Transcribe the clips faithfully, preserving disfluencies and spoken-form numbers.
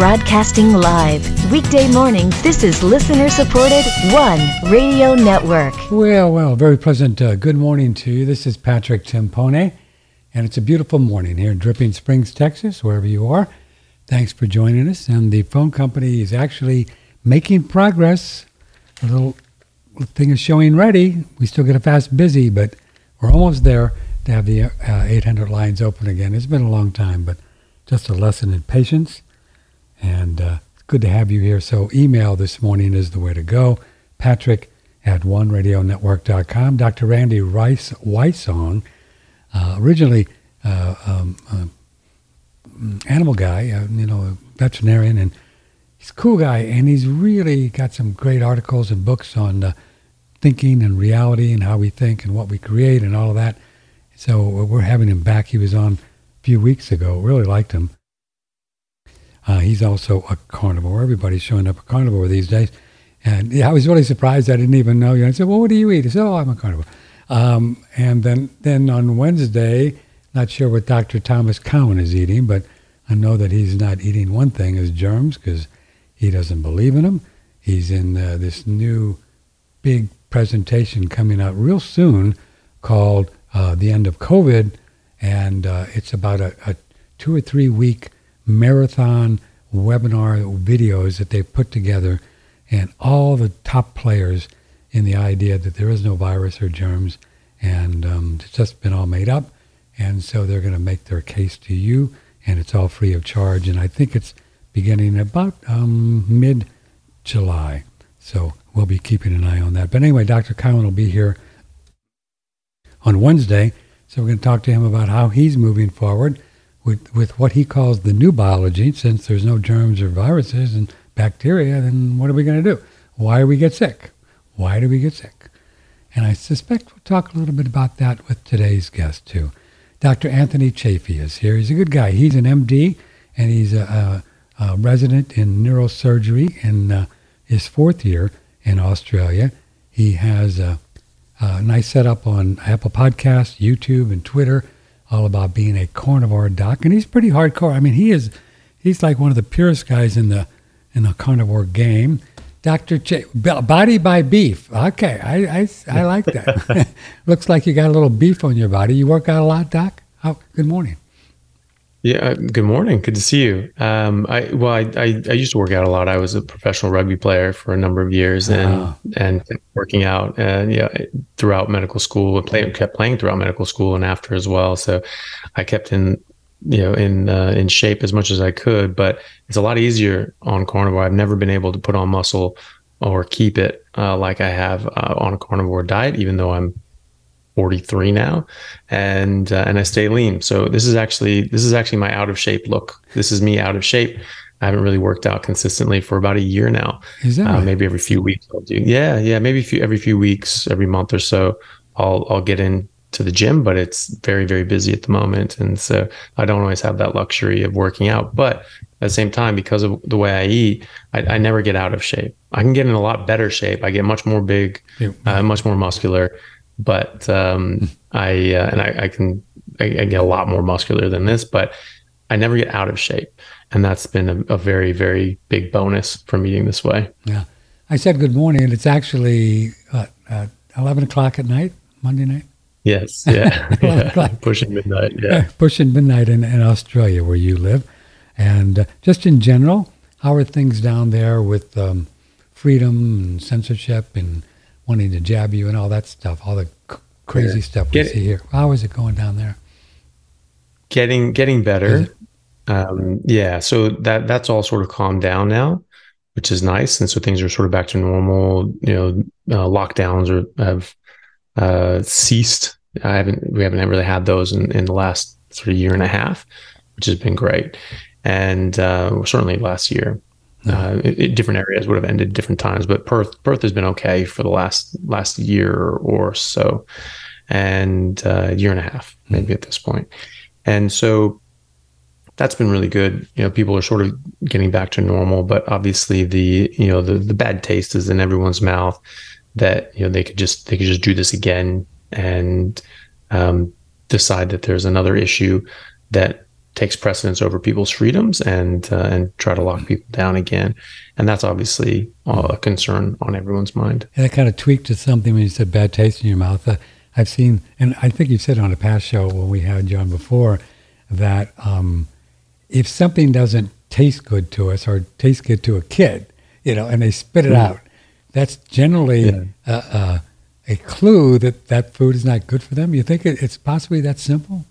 broadcasting live. Weekday mornings, this is listener-supported One Radio Network. Well, well, very pleasant uh, good morning to you. This is Patrick Tempone, and it's a beautiful morning here in Dripping Springs, Texas, wherever you are. Thanks for joining us. And the phone company is actually making progress. A little thing is showing ready. We still get a fast busy, but we're almost there to have the uh, eight hundred lines open again. It's been a long time, but just a lesson in patience. And uh, it's good to have you here. So email this morning is the way to go. Patrick at one radio network dot com. Doctor Randy Rice Weissong, uh, originally uh, um, uh, animal guy, uh, you know, a veterinarian, and he's a cool guy, and he's really got some great articles and books on uh, thinking and reality and how we think and what we create and all of that. So we're having him back. He was on a few weeks ago. Really liked him. Uh, he's also a carnivore. Everybody's showing up a carnivore these days. And yeah, I was really surprised. I didn't even know. You know, I said, well, what do you eat? I said, oh, I'm a carnivore. Um, and then, then on Wednesday, not sure what Doctor Thomas Cowan is eating, but I know that he's not eating one thing, is germs, because he doesn't believe in them. He's in uh, this new big presentation coming out real soon called Uh, The End of COVID, and uh, it's about a, a two or three week marathon webinar videos that they put together, and all the top players in the idea that there is no virus or germs, and um, it's just been all made up, and so they're going to make their case to you, and it's all free of charge, and I think it's beginning about um, mid-July, so we'll be keeping an eye on that. But anyway, Doctor Cowan will be here on Wednesday, so we're going to talk to him about how he's moving forward with, with what he calls the new biology. Since there's no germs or viruses and bacteria, then what are we going to do? Why do we get sick? Why do we get sick? And I suspect we'll talk a little bit about that with today's guest, too. Doctor Anthony Chaffee is here. He's a good guy. He's an M D, and he's a, a, a resident in neurosurgery in uh, his fourth year in Australia. He has a Uh, nice setup on Apple Podcasts, YouTube, and Twitter, all about being a carnivore doc. And he's pretty hardcore. I mean, he is, he's like one of the purest guys in the in the carnivore game. Doctor Ch- Body by Beef. Okay, I, I, I like that. Looks like you got a little beef on your body. You work out a lot, Doc? Oh, good morning. Yeah, uh, good morning. Good to see you. Um, I well, I, I I used to work out a lot. I was a professional rugby player for a number of years, and oh. and working out, and yeah, throughout medical school, and play, kept playing throughout medical school and after as well. So, I kept in you know in uh, in shape as much as I could. But it's a lot easier on carnivore. I've never been able to put on muscle or keep it uh, like I have uh, on a carnivore diet, even though I'm forty-three now, and uh, and I stay lean. So this is actually this is actually my out of shape look. This is me out of shape. I haven't really worked out consistently for about a year now. Is that uh, right? Maybe every few weeks I'll do. Yeah, yeah, maybe few, every few weeks, every month or so, I'll I'll get into the gym. But it's very very busy at the moment, and so I don't always have that luxury of working out. But at the same time, because of the way I eat, I, I never get out of shape. I can get in a lot better shape. I get much more big, uh, much more muscular. But um, I uh, and I, I can I, I get a lot more muscular than this, but I never get out of shape, and that's been a, a very very big bonus from eating this way. Yeah, I said good morning, and it's actually uh, uh, eleven o'clock at night, Monday night. Yes, yeah, yeah. Pushing midnight. Yeah, pushing midnight in, in Australia where you live, and uh, just in general, how are things down there with um, freedom and censorship and wanting to jab you and all that stuff, all the c- crazy yeah. stuff we Get, see here. How is it going down there? Getting getting better. Um, yeah, so that that's all sort of calmed down now, which is nice. And so things are sort of back to normal. You know, uh, lockdowns are, have uh, ceased. I haven't we haven't really had those in, in the last sort of year and a half, which has been great. And uh, certainly last year. Uh, it, it, different areas would have ended different times, but Perth Perth has been okay for the last last year or so, and a uh, year and a half maybe mm-hmm. at this point. And so that's been really good. You know, people are sort of getting back to normal, but obviously the you know the the bad taste is in everyone's mouth that you know they could just they could just do this again and um, decide that there's another issue that takes precedence over people's freedoms and uh, and try to lock people down again. And that's obviously uh, a concern on everyone's mind. And I kind of tweaked to something when you said bad taste in your mouth. Uh, I've seen, and I think you said on a past show when we had John before, that um, if something doesn't taste good to us or taste good to a kid, you know, and they spit it out, that's generally yeah. a, a, a clue that that food is not good for them. You think it, it's possibly that simple?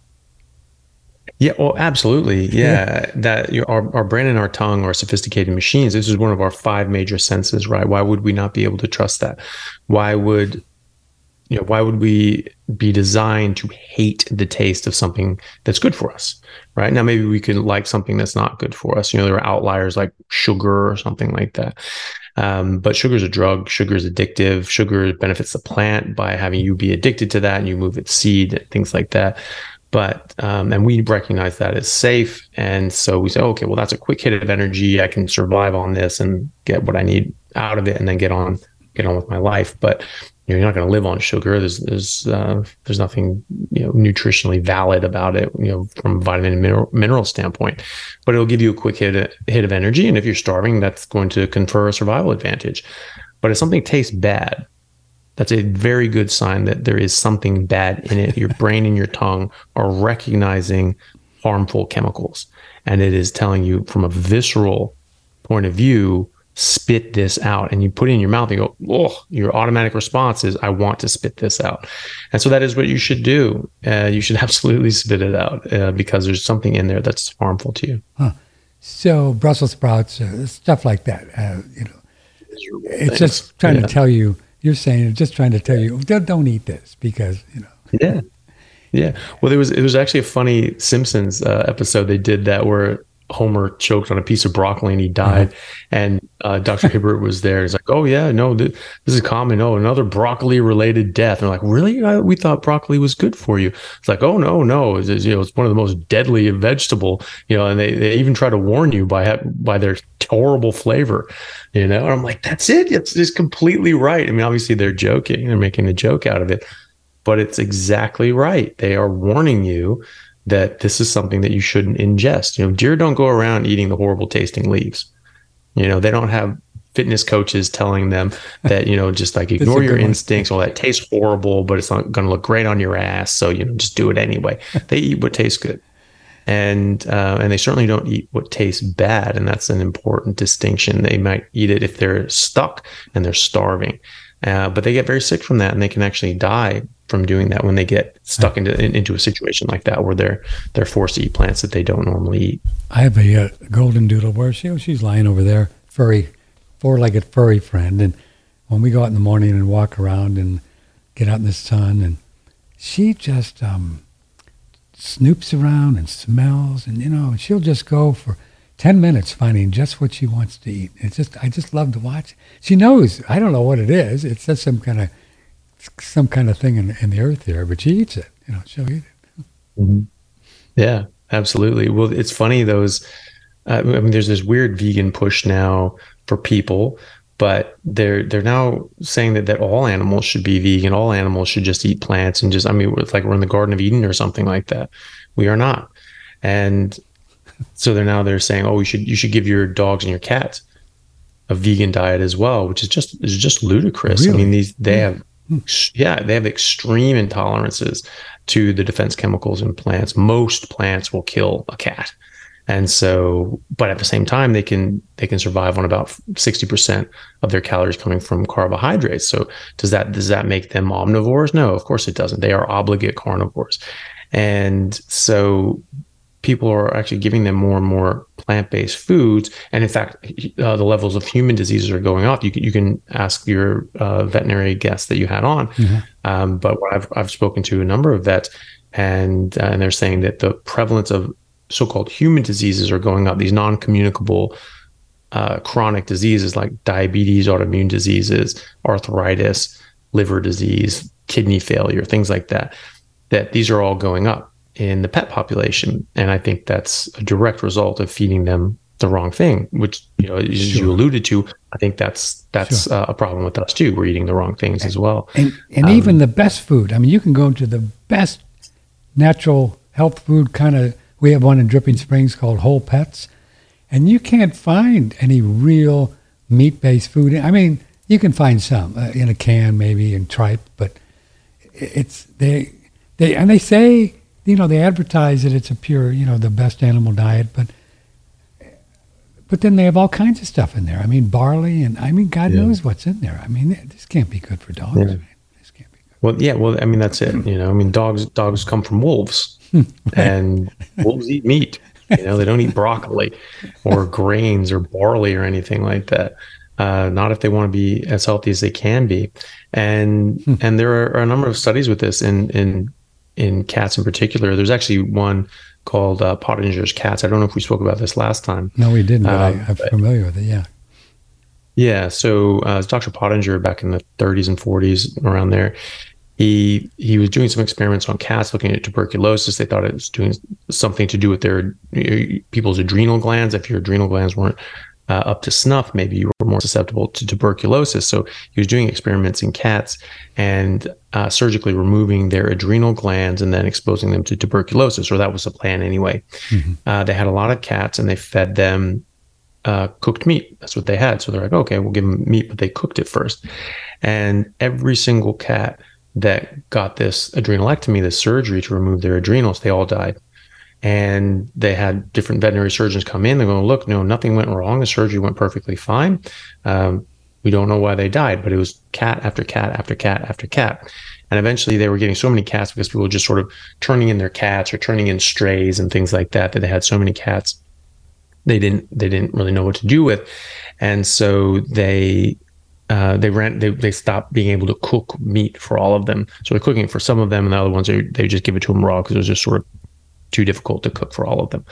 Yeah, well, absolutely. Yeah, yeah. that you know, our, our brain and our tongue are sophisticated machines. This is one of our five major senses, right? Why would we not be able to trust that? Why would, you know, why would we be designed to hate the taste of something that's good for us, right? Now, maybe we could like something that's not good for us. You know, there are outliers like sugar or something like that. Um, but sugar is a drug. Sugar is addictive. Sugar benefits the plant by having you be addicted to that and you move its seed and things like that. But, um, and we recognize that as safe. And so we say, okay, well, that's a quick hit of energy. I can survive on this and get what I need out of it and then get on, get on with my life. But you know, you're not going to live on sugar. There's, there's, uh, there's nothing, you know, nutritionally valid about it, you know, from a vitamin and mineral, mineral standpoint, but it'll give you a quick hit, a hit of energy. And if you're starving, that's going to confer a survival advantage. But if something tastes bad, that's a very good sign that there is something bad in it. Your brain and your tongue are recognizing harmful chemicals. And it is telling you from a visceral point of view, spit this out. And you put it in your mouth and you go, oh, your automatic response is, I want to spit this out. And so that is what you should do. Uh, you should absolutely spit it out uh, because there's something in there that's harmful to you. Huh. So Brussels sprouts, uh, stuff like that. Uh, you know, It's Thanks. just trying yeah. to tell you. You're saying it's just trying to tell you don't eat this because you know. Yeah, yeah. Well, there was it was actually a funny Simpsons uh, episode they did that where Homer choked on a piece of broccoli and he died, mm-hmm. and uh, Doctor Hibbert was there. He's like, "Oh yeah, no, th- this is common. Oh, another broccoli-related death." And they're like, "Really? I, we thought broccoli was good for you." It's like, "Oh no, no, it's, it's, you know, it's one of the most deadly vegetable." You know, and they, they even try to warn you by ha- by their horrible flavor, you know, and I'm like, that's it. It's just completely right. I mean, obviously they're joking, they're making a joke out of it, but it's exactly right. They are warning you that this is something that you shouldn't ingest. You know, deer don't go around eating the horrible tasting leaves. You know, they don't have fitness coaches telling them that, you know, just like ignore your instincts. Well, that tastes horrible, but it's not going to look great on your ass. So, you know, just do it anyway. They eat what tastes good. And uh, and they certainly don't eat what tastes bad, and that's an important distinction. They might eat it if they're stuck and they're starving, uh, but they get very sick from that, and they can actually die from doing that when they get stuck into in, into a situation like that where they're they're forced to eat plants that they don't normally eat. I have a uh, golden doodle where she, she's lying over there, furry, four-legged furry friend, and when we go out in the morning and walk around and get out in the sun, and she just um. snoops around and smells, and you know, she'll just go for ten minutes finding just what she wants to eat. It's just, I just love to watch. She knows, I don't know what it is. It's just some kind of, some kind of thing in, in the earth here, but she eats it, you know, she'll eat it. Mm-hmm. Yeah, absolutely. Well, it's funny those, uh, I mean, there's this weird vegan push now for people, but they're they're now saying that, that all animals should be vegan. All animals should just eat plants and just, I mean, it's like we're in the Garden of Eden or something like that. We are not. And so they're now they're saying, oh, you should you should give your dogs and your cats a vegan diet as well, which is just is just ludicrous. Really? I mean, these they have yeah, they have extreme intolerances to the defense chemicals in plants. Most plants will kill a cat. And so, but at the same time, they can they can survive on about sixty percent of their calories coming from carbohydrates. So does that does that make them omnivores? No, of course it doesn't. They are obligate carnivores. And so people are actually giving them more and more plant-based foods. And in fact, uh, the levels of human diseases are going up. You can, you can ask your uh, veterinary guest that you had on. Mm-hmm. Um, but what I've, I've spoken to a number of vets, and, uh, and they're saying that the prevalence of so-called human diseases are going up. These non-communicable uh, chronic diseases like diabetes, autoimmune diseases, arthritis, liver disease, kidney failure, things like that, that these are all going up in the pet population. And I think that's a direct result of feeding them the wrong thing, which, you know, as sure. you alluded to, I think that's that's sure. uh, a problem with us too. We're eating the wrong things and, as well. And, and um, even the best food. I mean, you can go to the best natural health food kind of We have one in Dripping Springs called Whole Pets, and you can't find any real meat-based food. I mean, you can find some uh, in a can, maybe in tripe, but it's they they and they say, you know, they advertise that it's a pure, you know, the best animal diet, but but then they have all kinds of stuff in there. I mean, barley, and I mean, God yeah. knows what's in there. I mean, this can't be good for dogs. Yeah. Man. This can't be good. Well, yeah, well, I mean, that's it. You know, I mean, dogs dogs come from wolves. Right. And wolves eat meat. You know, they don't eat broccoli or grains or barley or anything like that. Uh, not if they want to be as healthy as they can be. And hmm. and there are, are a number of studies with this in in in cats in particular. There's actually one called uh, Pottenger's Cats. I don't know if we spoke about this last time. No, we didn't. But um, I, I'm but, familiar with it. Yeah. Yeah. So uh, Doctor Pottenger, back in the thirties and forties, around there, He he was doing some experiments on cats looking at tuberculosis. They thought it was doing something to do with their people's adrenal glands. If your adrenal glands weren't uh, up to snuff, maybe you were more susceptible to tuberculosis. So he was doing experiments in cats and uh, surgically removing their adrenal glands and then exposing them to tuberculosis, or that was the plan anyway. Mm-hmm. Uh, they had a lot of cats and they fed them uh, cooked meat. That's what they had. So they're like, okay, we'll give them meat, but they cooked it first. And every single cat that got this adrenalectomy, this surgery to remove their adrenals, they all died. And they had different veterinary surgeons come in. They're going, look, no, nothing went wrong. The surgery went perfectly fine. Um, we don't know why they died, but it was cat after cat after cat after cat. And eventually they were getting so many cats because people were just sort of turning in their cats or turning in strays and things like that, that they had so many cats. They didn't, they didn't really know what to do with. And so they... Uh, they ran. They they stopped being able to cook meat for all of them. So they're cooking it for some of them, and the other ones they they just give it to them raw because it was just sort of too difficult to cook for all of them.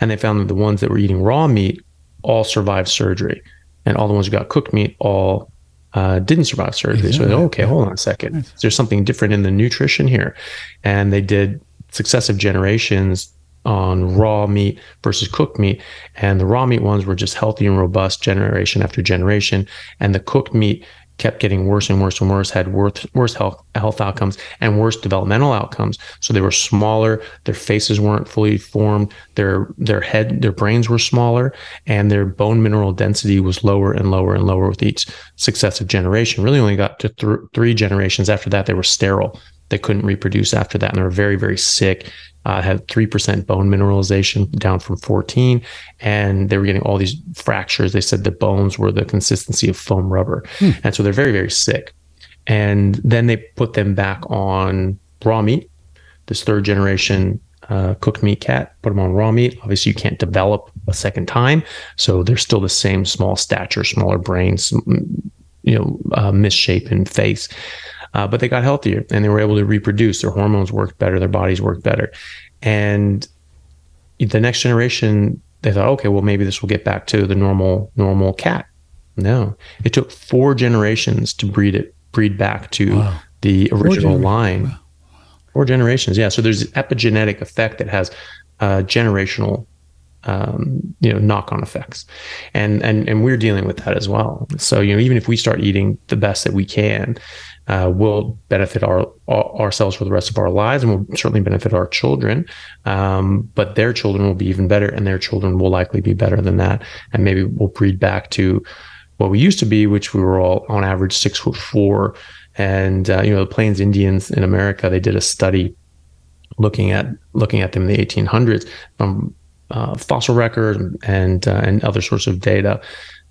And they found that the ones that were eating raw meat all survived surgery, and all the ones who got cooked meat all uh, didn't survive surgery. Exactly. So okay, hold on a second. There's something different in the nutrition here, and they did successive generations on raw meat versus cooked meat. And the raw meat ones were just healthy and robust generation after generation. And the cooked meat kept getting worse and worse and worse, had worse, worse health health outcomes and worse developmental outcomes. So they were smaller, their faces weren't fully formed, their their head, their brains were smaller, and their bone mineral density was lower and lower and lower with each successive generation. Really only got to th- three generations. After that, they were sterile. They couldn't reproduce after that, and they were very, very sick. Uh, had three percent bone mineralization, down from fourteen, and they were getting all these fractures. They said the bones were the consistency of foam rubber. Hmm. And so they're very, very sick. And then they put them back on raw meat, this third generation uh, cooked meat cat, put them on raw meat. Obviously, you can't develop a second time, so they're still the same small stature, smaller brains, you know, uh, misshapen face. Uh, but they got healthier and they were able to reproduce. Their hormones worked better. Their bodies worked better. And the next generation, they thought, okay, well, maybe this will get back to the normal, normal cat. No, it took four generations to breed it, breed back to wow. the original four line. Wow. Four generations. Yeah. So there's an epigenetic effect that has uh, generational, um, you know, knock-on effects. And, and, and we're dealing with that as well. So, you know, even if we start eating the best that we can, Uh, will benefit our, our ourselves for the rest of our lives, and will certainly benefit our children. Um, but their children will be even better, and their children will likely be better than that. And maybe we'll breed back to what we used to be, which we were all on average six foot four. And uh, you know, the Plains Indians in America, they did a study looking at looking at them in the eighteen hundreds from uh, fossil records and uh, and other sorts of data.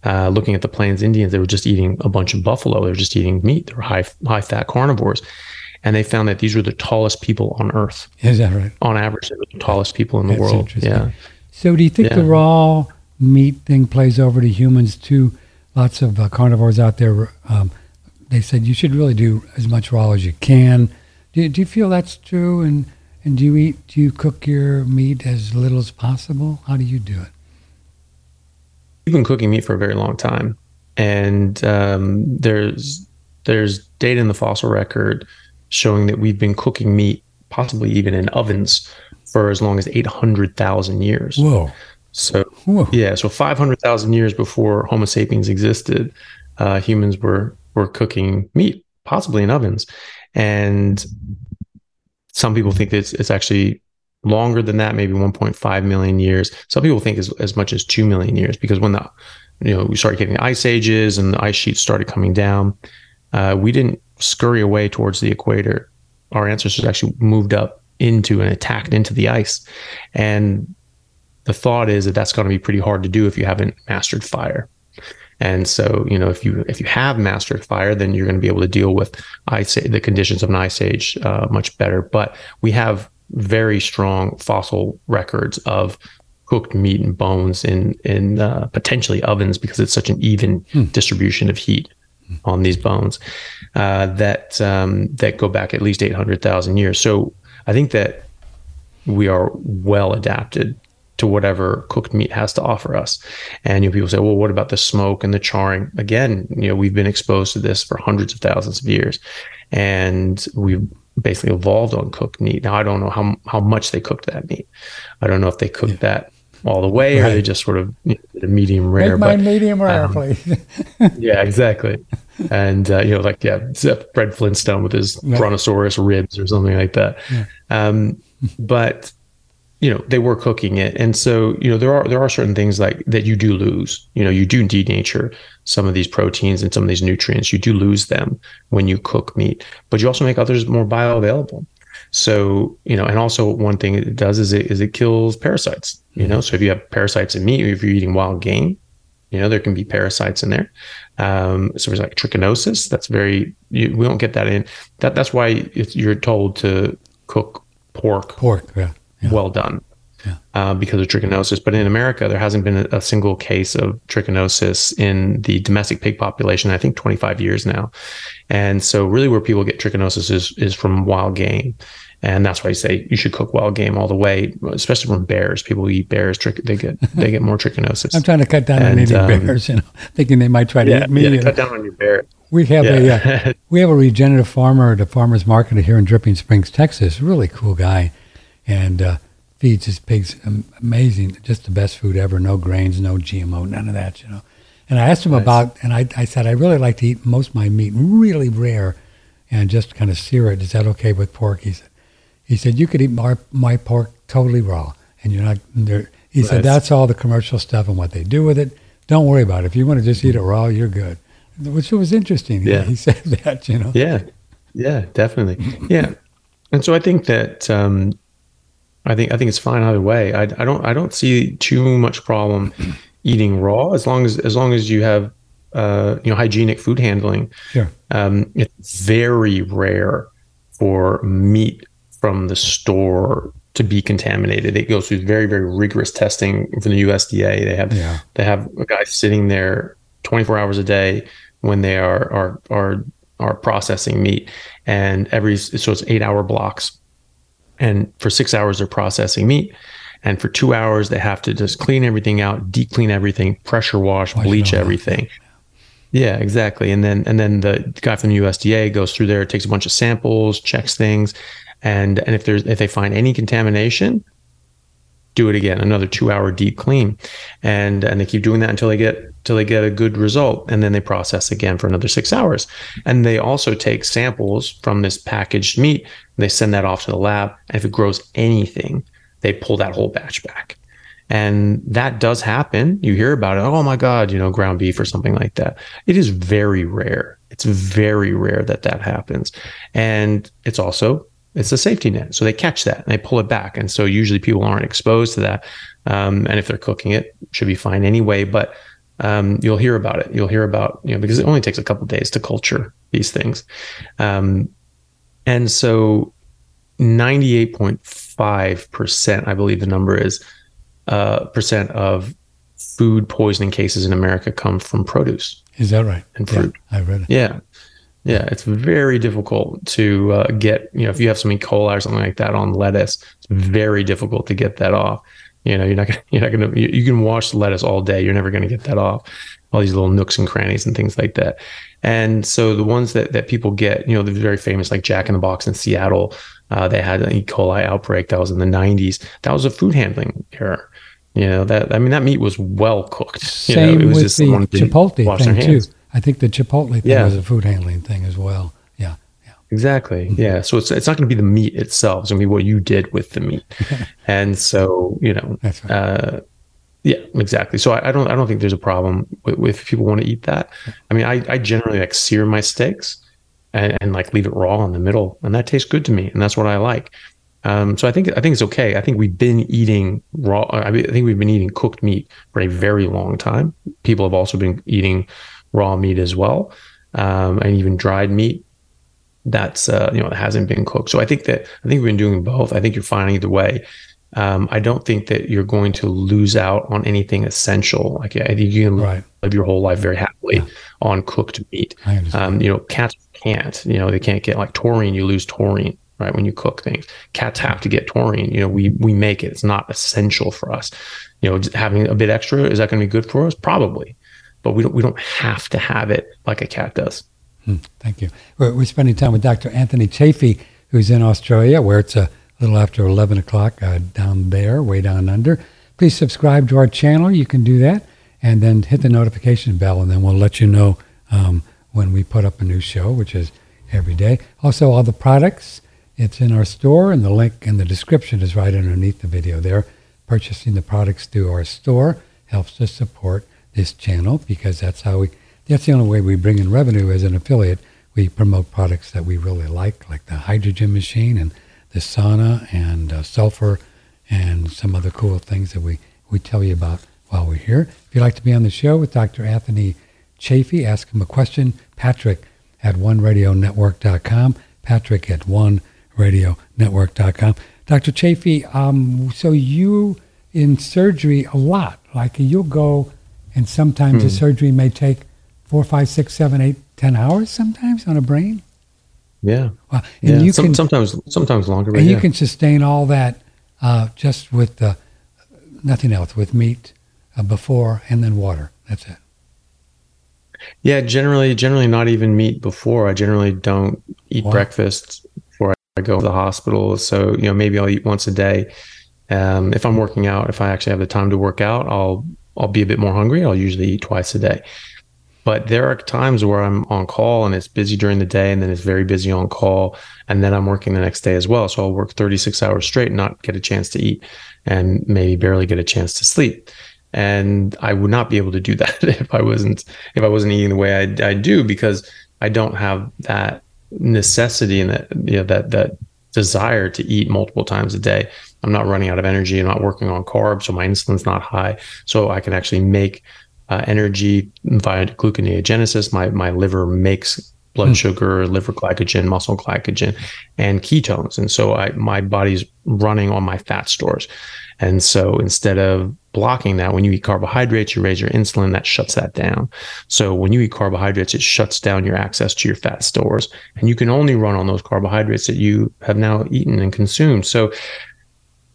Uh, looking at the Plains Indians, they were just eating a bunch of buffalo. They were just eating meat. They were high, high-fat carnivores. And they found that these were the tallest people on Earth. Is that right? On average, they were the tallest people in the That's world. Interesting. Yeah. So do you think yeah. the raw meat thing plays over to humans, too? Lots of uh, carnivores out there, um, they said you should really do as much raw as you can. Do, do you feel that's true? And, and do you eat, do you cook your meat as little as possible? How do you do it? We've been cooking meat for a very long time, and um, there's there's data in the fossil record showing that we've been cooking meat, possibly even in ovens, for as long as eight hundred thousand years. Whoa! So Whoa. yeah, so five hundred thousand years before Homo sapiens existed, uh, humans were were cooking meat, possibly in ovens, and some people think that it's, it's actually longer than that, maybe one point five million years. Some people think as, as much as two million years, because when the, you know, we started getting ice ages and the ice sheets started coming down, uh, we didn't scurry away towards the equator. Our ancestors actually moved up into and attacked into the ice. And the thought is that that's going to be pretty hard to do if you haven't mastered fire. And so, you know, if you if you have mastered fire, then you're going to be able to deal with ice, the conditions of an ice age uh, much better. But we have very strong fossil records of cooked meat and bones in, in uh, potentially ovens, because it's such an even mm. distribution of heat on these bones uh, that um, that go back at least eight hundred thousand years. So I think that we are well adapted to whatever cooked meat has to offer us. And you know, people say, well, what about the smoke and the charring? Again, you know, we've been exposed to this for hundreds of thousands of years, and we've basically evolved on cooked meat. Now, I don't know how how much they cooked that meat. I don't know if they cooked yeah. that all the way, right. or they just sort of, you know, did a medium rare. Make mine but, medium rare, um, please. Yeah, exactly. And, uh, you know, like, yeah, Fred Flintstone with his right. brontosaurus ribs or something like that. Yeah. Um, but... you know, they were cooking it. And so, you know, there are there are certain things like that you do lose. You know, you do denature some of these proteins and some of these nutrients. You do lose them when you cook meat, but you also make others more bioavailable. So, you know, and also one thing it does is it is it kills parasites, you know. So if you have parasites in meat, or if you're eating wild game, you know, there can be parasites in there. Um, so it's like trichinosis. That's very, you, we don't get that in. That That's why if you're told to cook pork. Pork, yeah. Yeah. Well done, yeah. uh, because of trichinosis. But in America, there hasn't been a, a single case of trichinosis in the domestic pig population, I think twenty-five years now. And so really where people get trichinosis is, is from wild game. And that's why I say you should cook wild game all the way, especially from bears. People eat bears, trick, they get they get more trichinosis. I'm trying to cut down and, on eating um, bears, you know, thinking they might try to yeah, eat me. Yeah, cut down on your bear. We have yeah. a uh, we have a regenerative farmer at a farmer's market here in Dripping Springs, Texas. Really cool guy. And uh, feeds his pigs amazing, just the best food ever. No grains, no G M O, none of that, you know. And I asked him nice. about, and I, I said, I really like to eat most of my meat really rare and just kind of sear it. Is that okay with pork? He said, he said you could eat my, my pork totally raw. And you're not, and he nice. said, that's all the commercial stuff and what they do with it. Don't worry about it. If you want to just eat it raw, you're good. Which was interesting. Yeah. He, he said that, you know. Yeah, yeah, definitely. Yeah. And so I think that, um, I think I think it's fine either way. I, I don't I don't see too much problem eating raw as long as as long as you have uh, you know, hygienic food handling. Sure. Um, it's very rare for meat from the store to be contaminated. It goes through very very rigorous testing from the U S D A. They have yeah. they have guys sitting there twenty-four hours a day when they are are are are processing meat, and every so it's eight hour blocks. And for six hours, they're processing meat. And for two hours, they have to just clean everything out, deep clean everything, pressure wash, bleach everything. Yeah, exactly. And then and then the guy from the U S D A goes through there, takes a bunch of samples, checks things. And and if there's if they find any contamination, do it again, another two hour deep clean. And and they keep doing that until they get till they get a good result. And then they process again for another six hours. And they also take samples from this packaged meat. They send that off to the lab, and if it grows anything, they pull that whole batch back. And that does happen. You hear about it. Oh my God, you know, ground beef or something like that. It is very rare. It's very rare that that happens. And it's also, it's a safety net. So they catch that and they pull it back. And so usually people aren't exposed to that. Um, and if they're cooking it, it should be fine anyway. But um, you'll hear about it. You'll hear about, you know, because it only takes a couple of days to culture these things. Um, And so ninety-eight point five percent, I believe the number is, uh, percent of food poisoning cases in America come from produce. Is that right? And fruit. Yeah, I read it. Yeah. Yeah. It's very difficult to uh, get, you know, if you have some E. coli or something like that on lettuce, it's very difficult to get that off. You know, you're not gonna, you're not gonna, you, you can wash lettuce all day. You're never going to get that off. All these little nooks and crannies and things like that. And so the ones that, that people get, you know, they're very famous, like Jack in the Box in Seattle. Uh, they had an E. coli outbreak that was in the nineties. That was a food handling error. You know, that, I mean, that meat was well cooked. You Same know, it was with just the Chipotle thing too. I think the Chipotle thing yeah. was a food handling thing as well. Yeah. Yeah. Exactly. Yeah. So it's it's not going to be the meat itself. It's going to be what you did with the meat. And so, you know, that's right. uh, yeah, exactly. So I, I don't I don't think there's a problem with, with if people want to eat that. I mean, I, I generally like sear my steaks and, and like leave it raw in the middle, and that tastes good to me, and that's what I like. Um, so I think I think it's okay. I think we've been eating raw. I, mean, I think we've been eating cooked meat for a very long time. People have also been eating raw meat as well, um, and even dried meat. That's uh, you know, it hasn't been cooked. So I think that I think we've been doing both. I think you're finding the way. Um, I don't think that you're going to lose out on anything essential. Like I think you can right. live your whole life very happily yeah. on cooked meat. Um, you know, cats can't. You know, they can't get like taurine. You lose taurine, right, when you cook things. Cats have to get taurine. You know, we we make it. It's not essential for us. You know, having a bit extra, is that going to be good for us? Probably, but we don't we don't have to have it like a cat does. Thank you. We're, we're spending time with Doctor Anthony Chaffee, who's in Australia, where it's a little after eleven o'clock uh, down there, way down under. Please subscribe to our channel. You can do that. And then hit the notification bell, and then we'll let you know um, when we put up a new show, which is every day. Also, all the products, it's in our store, and the link in the description is right underneath the video there. Purchasing the products through our store helps to support this channel, because that's how we... That's the only way we bring in revenue as an affiliate. We promote products that we really like, like the hydrogen machine and the sauna and uh, sulfur and some other cool things that we, we tell you about while we're here. If you'd like to be on the show with Doctor Anthony Chaffee, ask him a question. Patrick at one radio network dot com. Patrick at one radio network dot com. Doctor Chaffee, um, so you in surgery a lot, like you'll go and sometimes hmm. the surgery may take Four, five, six, seven, eight, ten hours sometimes on a brain. Yeah. Wow. And yeah. You Some, can, sometimes, sometimes longer. But and yeah. you can sustain all that uh, just with uh, nothing else, with meat uh, before and then water. That's it. Yeah, generally, generally not even meat before. I generally don't eat wow. breakfast before I go to the hospital. So you know, maybe I'll eat once a day. Um, if I'm working out, if I actually have the time to work out, I'll I'll be a bit more hungry. I'll usually eat twice a day. But there are times where I'm on call and it's busy during the day, and then it's very busy on call, and then I'm working the next day as well. So I'll work thirty-six hours straight and not get a chance to eat, and maybe barely get a chance to sleep. And I would not be able to do that if I wasn't if I wasn't eating the way I, I do, because I don't have that necessity and that, you know, that that desire to eat multiple times a day. I'm not running out of energy. I'm not working on carbs, so my insulin's not high. So I can actually make Uh, energy via gluconeogenesis. My my liver makes blood mm. sugar, liver glycogen, muscle glycogen, and ketones. And so I my body's running on my fat stores. And so instead of blocking that, when you eat carbohydrates, you raise your insulin, that shuts that down. So when you eat carbohydrates, it shuts down your access to your fat stores. And you can only run on those carbohydrates that you have now eaten and consumed. So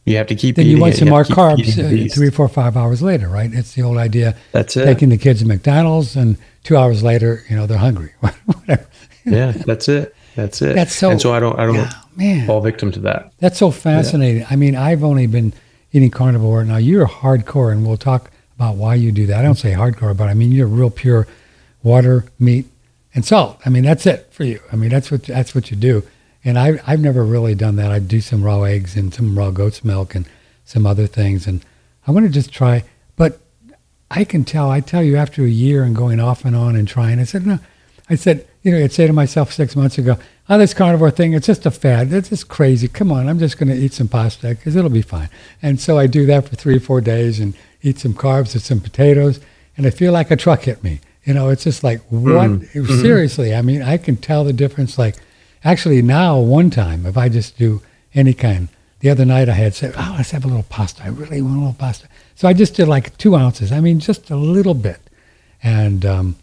you have to keep then eating. Then you want some more carbs three, four, five hours later, right? It's the old idea. That's it. Taking the kids to McDonald's, and two hours later, you know, they're hungry. Whatever. Yeah, that's it. That's it. That's so. And so I don't. I don't oh, man. fall victim to that. That's so fascinating. Yeah. I mean, I've only been eating carnivore. Now you're hardcore, and we'll talk about why you do that. I don't say hardcore, but I mean you're real pure water, meat, and salt. I mean that's it for you. I mean that's what that's what you do. And I, I've never really done that. I do some raw eggs and some raw goat's milk and some other things. And I want to just try. But I can tell, I tell you after a year and going off and on and trying, I said, no, I said, you know, I'd say to myself six months ago, oh, this carnivore thing, it's just a fad. It's just crazy. Come on, I'm just going to eat some pasta because it'll be fine. And so I do that for three or four days and eat some carbs and some potatoes. And I feel like a truck hit me. You know, it's just like, what? Mm-hmm. Seriously, I mean, I can tell the difference. Like, actually, now one time, if I just do any kind, the other night I had said, oh, let's have a little pasta. I really want a little pasta. So I just did like two ounces. I mean, just a little bit. And um,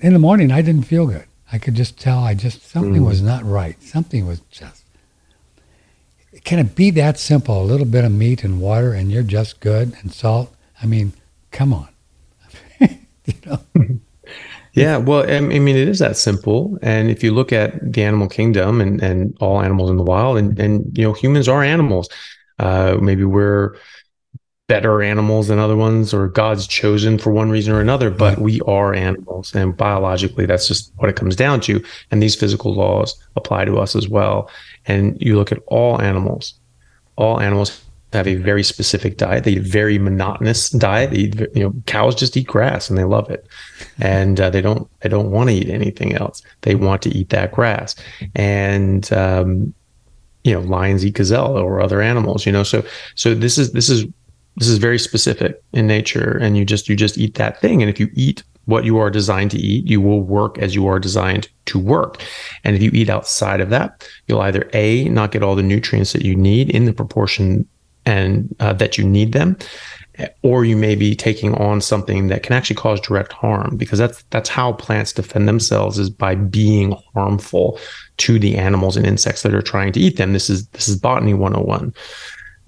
in the morning, I didn't feel good. I could just tell I just something mm. was not right. Something was just, can it be that simple? A little bit of meat and water and you're just good, and salt. I mean, come on. You know? Yeah, well, I mean, it is that simple. And if you look at the animal kingdom and, and all animals in the wild, and, and you know, humans are animals. Uh, maybe we're better animals than other ones, or God's chosen for one reason or another, but we are animals, and biologically that's just what it comes down to. And these physical laws apply to us as well. And you look at all animals, all animals have a very specific diet. They eat a very monotonous diet. They eat, you know, cows just eat grass and they love it. And uh, they don't, they don't want to eat anything else. They want to eat that grass. And, um, you know, lions eat gazelle or other animals, you know, so, so this is, this is, This is very specific in nature, and you just you just eat that thing. And if you eat what you are designed to eat, you will work as you are designed to work. And if you eat outside of that, you'll either A, not get all the nutrients that you need in the proportion and uh, that you need them, or you may be taking on something that can actually cause direct harm, because that's that's how plants defend themselves, is by being harmful to the animals and insects that are trying to eat them. This is this is botany one oh one.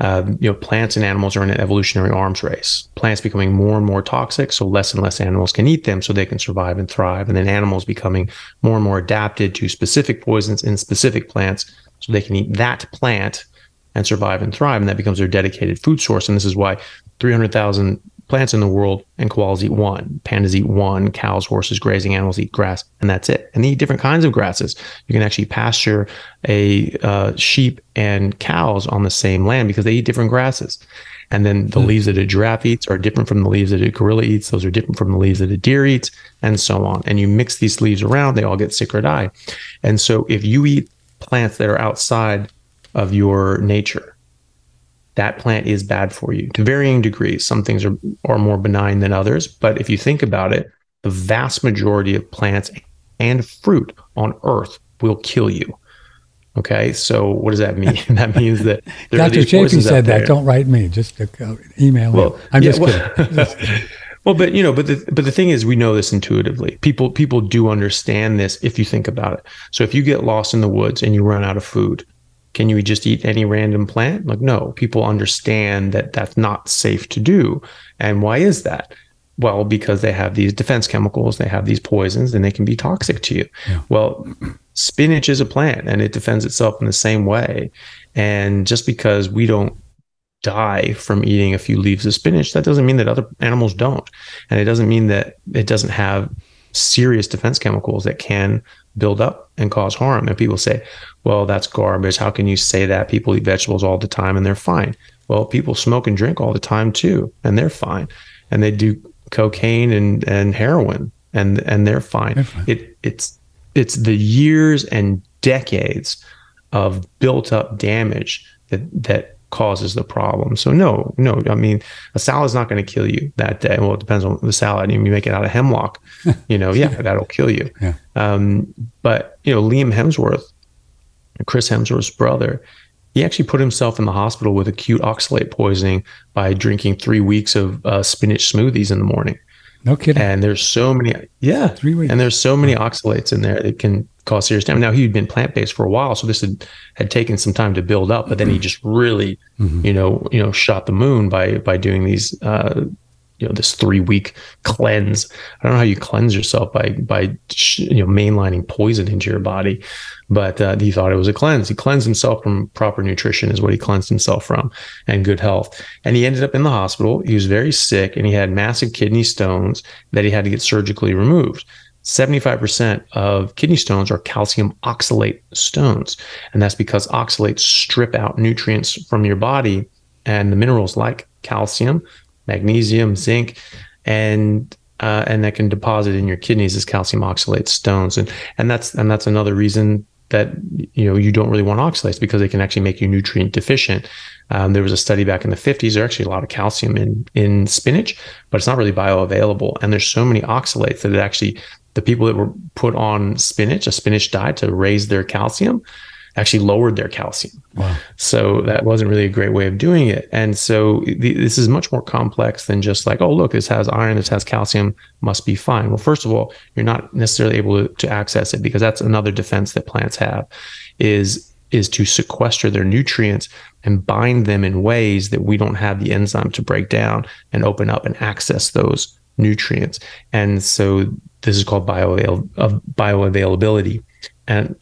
Uh, you know, plants and animals are in an evolutionary arms race. Plants becoming more and more toxic, so less and less animals can eat them so they can survive and thrive. And then animals becoming more and more adapted to specific poisons in specific plants so they can eat that plant and survive and thrive. And that becomes their dedicated food source. And this is why three hundred thousand plants in the world, and koalas eat one, pandas eat one, cows, horses, grazing animals eat grass, and that's it. And they eat different kinds of grasses. You can actually pasture a uh, sheep and cows on the same land because they eat different grasses. And then the mm. leaves that a giraffe eats are different from the leaves that a gorilla eats. Those are different from the leaves that a deer eats, and so on. And you mix these leaves around, they all get sick or die. And so if you eat plants that are outside of your nature, that plant is bad for you to varying degrees. Some things are, are more benign than others. But if you think about it, the vast majority of plants and fruit on Earth will kill you. Okay, so what does that mean? That means that there Doctor are these Chaffee poisons said out there. That. Don't write me. Just email well, me. I'm yeah, just well, kidding. Just kidding. Well, but you know, but the but the thing is, we know this intuitively. People people do understand this if you think about it. So if you get lost in the woods and you run out of food, can you just eat any random plant? Like, no, people understand that that's not safe to do. And why is that? Well, because they have these defense chemicals, they have these poisons, and they can be toxic to you. Yeah. Well, spinach is a plant, and it defends itself in the same way. And just because we don't die from eating a few leaves of spinach, that doesn't mean that other animals don't. And it doesn't mean that it doesn't have serious defense chemicals that can build up and cause harm. And people say, well, that's garbage. How can you say that? People eat vegetables all the time and they're fine. Well, people smoke and drink all the time too, and they're fine. And they do cocaine and, and heroin and, and they're fine. They're fine. It, it's, it's the years and decades of built up damage that, that causes the problem. So no, no, I mean, a salad's not going to kill you that day. Well, it depends on the salad. You make it out of hemlock, you know, yeah, that'll kill you. Yeah. Um, but, you know, Liam Hemsworth, Chris Hemsworth's brother, he actually put himself in the hospital with acute oxalate poisoning by drinking three weeks of uh, spinach smoothies in the morning. No kidding. And there's so many, yeah. Three weeks. And there's so many oxalates in there that can cause serious damage. Now, he'd been plant-based for a while, so this had, had taken some time to build up, but then he just really, mm-hmm. you know, you know, shot the moon by by doing these, uh, you know, this three-week cleanse. I don't know how you cleanse yourself by by you know mainlining poison into your body, but uh, he thought it was a cleanse. He cleansed himself from proper nutrition, is what he cleansed himself from, and good health. And he ended up in the hospital. He was very sick, and he had massive kidney stones that he had to get surgically removed. seventy-five percent of kidney stones are calcium oxalate stones. And that's because oxalates strip out nutrients from your body and the minerals like calcium, magnesium, zinc, and uh, and that can deposit in your kidneys as calcium oxalate stones. And and that's and that's another reason that, you know, you don't really want oxalates, because they can actually make you nutrient deficient. Um, there was a study back in the fifties. There's actually a lot of calcium in, in spinach, but it's not really bioavailable. And there's so many oxalates that it actually, the people that were put on spinach, a spinach diet to raise their calcium, actually lowered their calcium. Wow. So that wasn't really a great way of doing it. And so th- this is much more complex than just like, oh, look, this has iron, this has calcium, must be fine. Well, first of all, you're not necessarily able to, to access it, because that's another defense that plants have, is is to sequester their nutrients and bind them in ways that we don't have the enzyme to break down and open up and access those nutrients. And so this is called bioavail- uh, bioavailability. And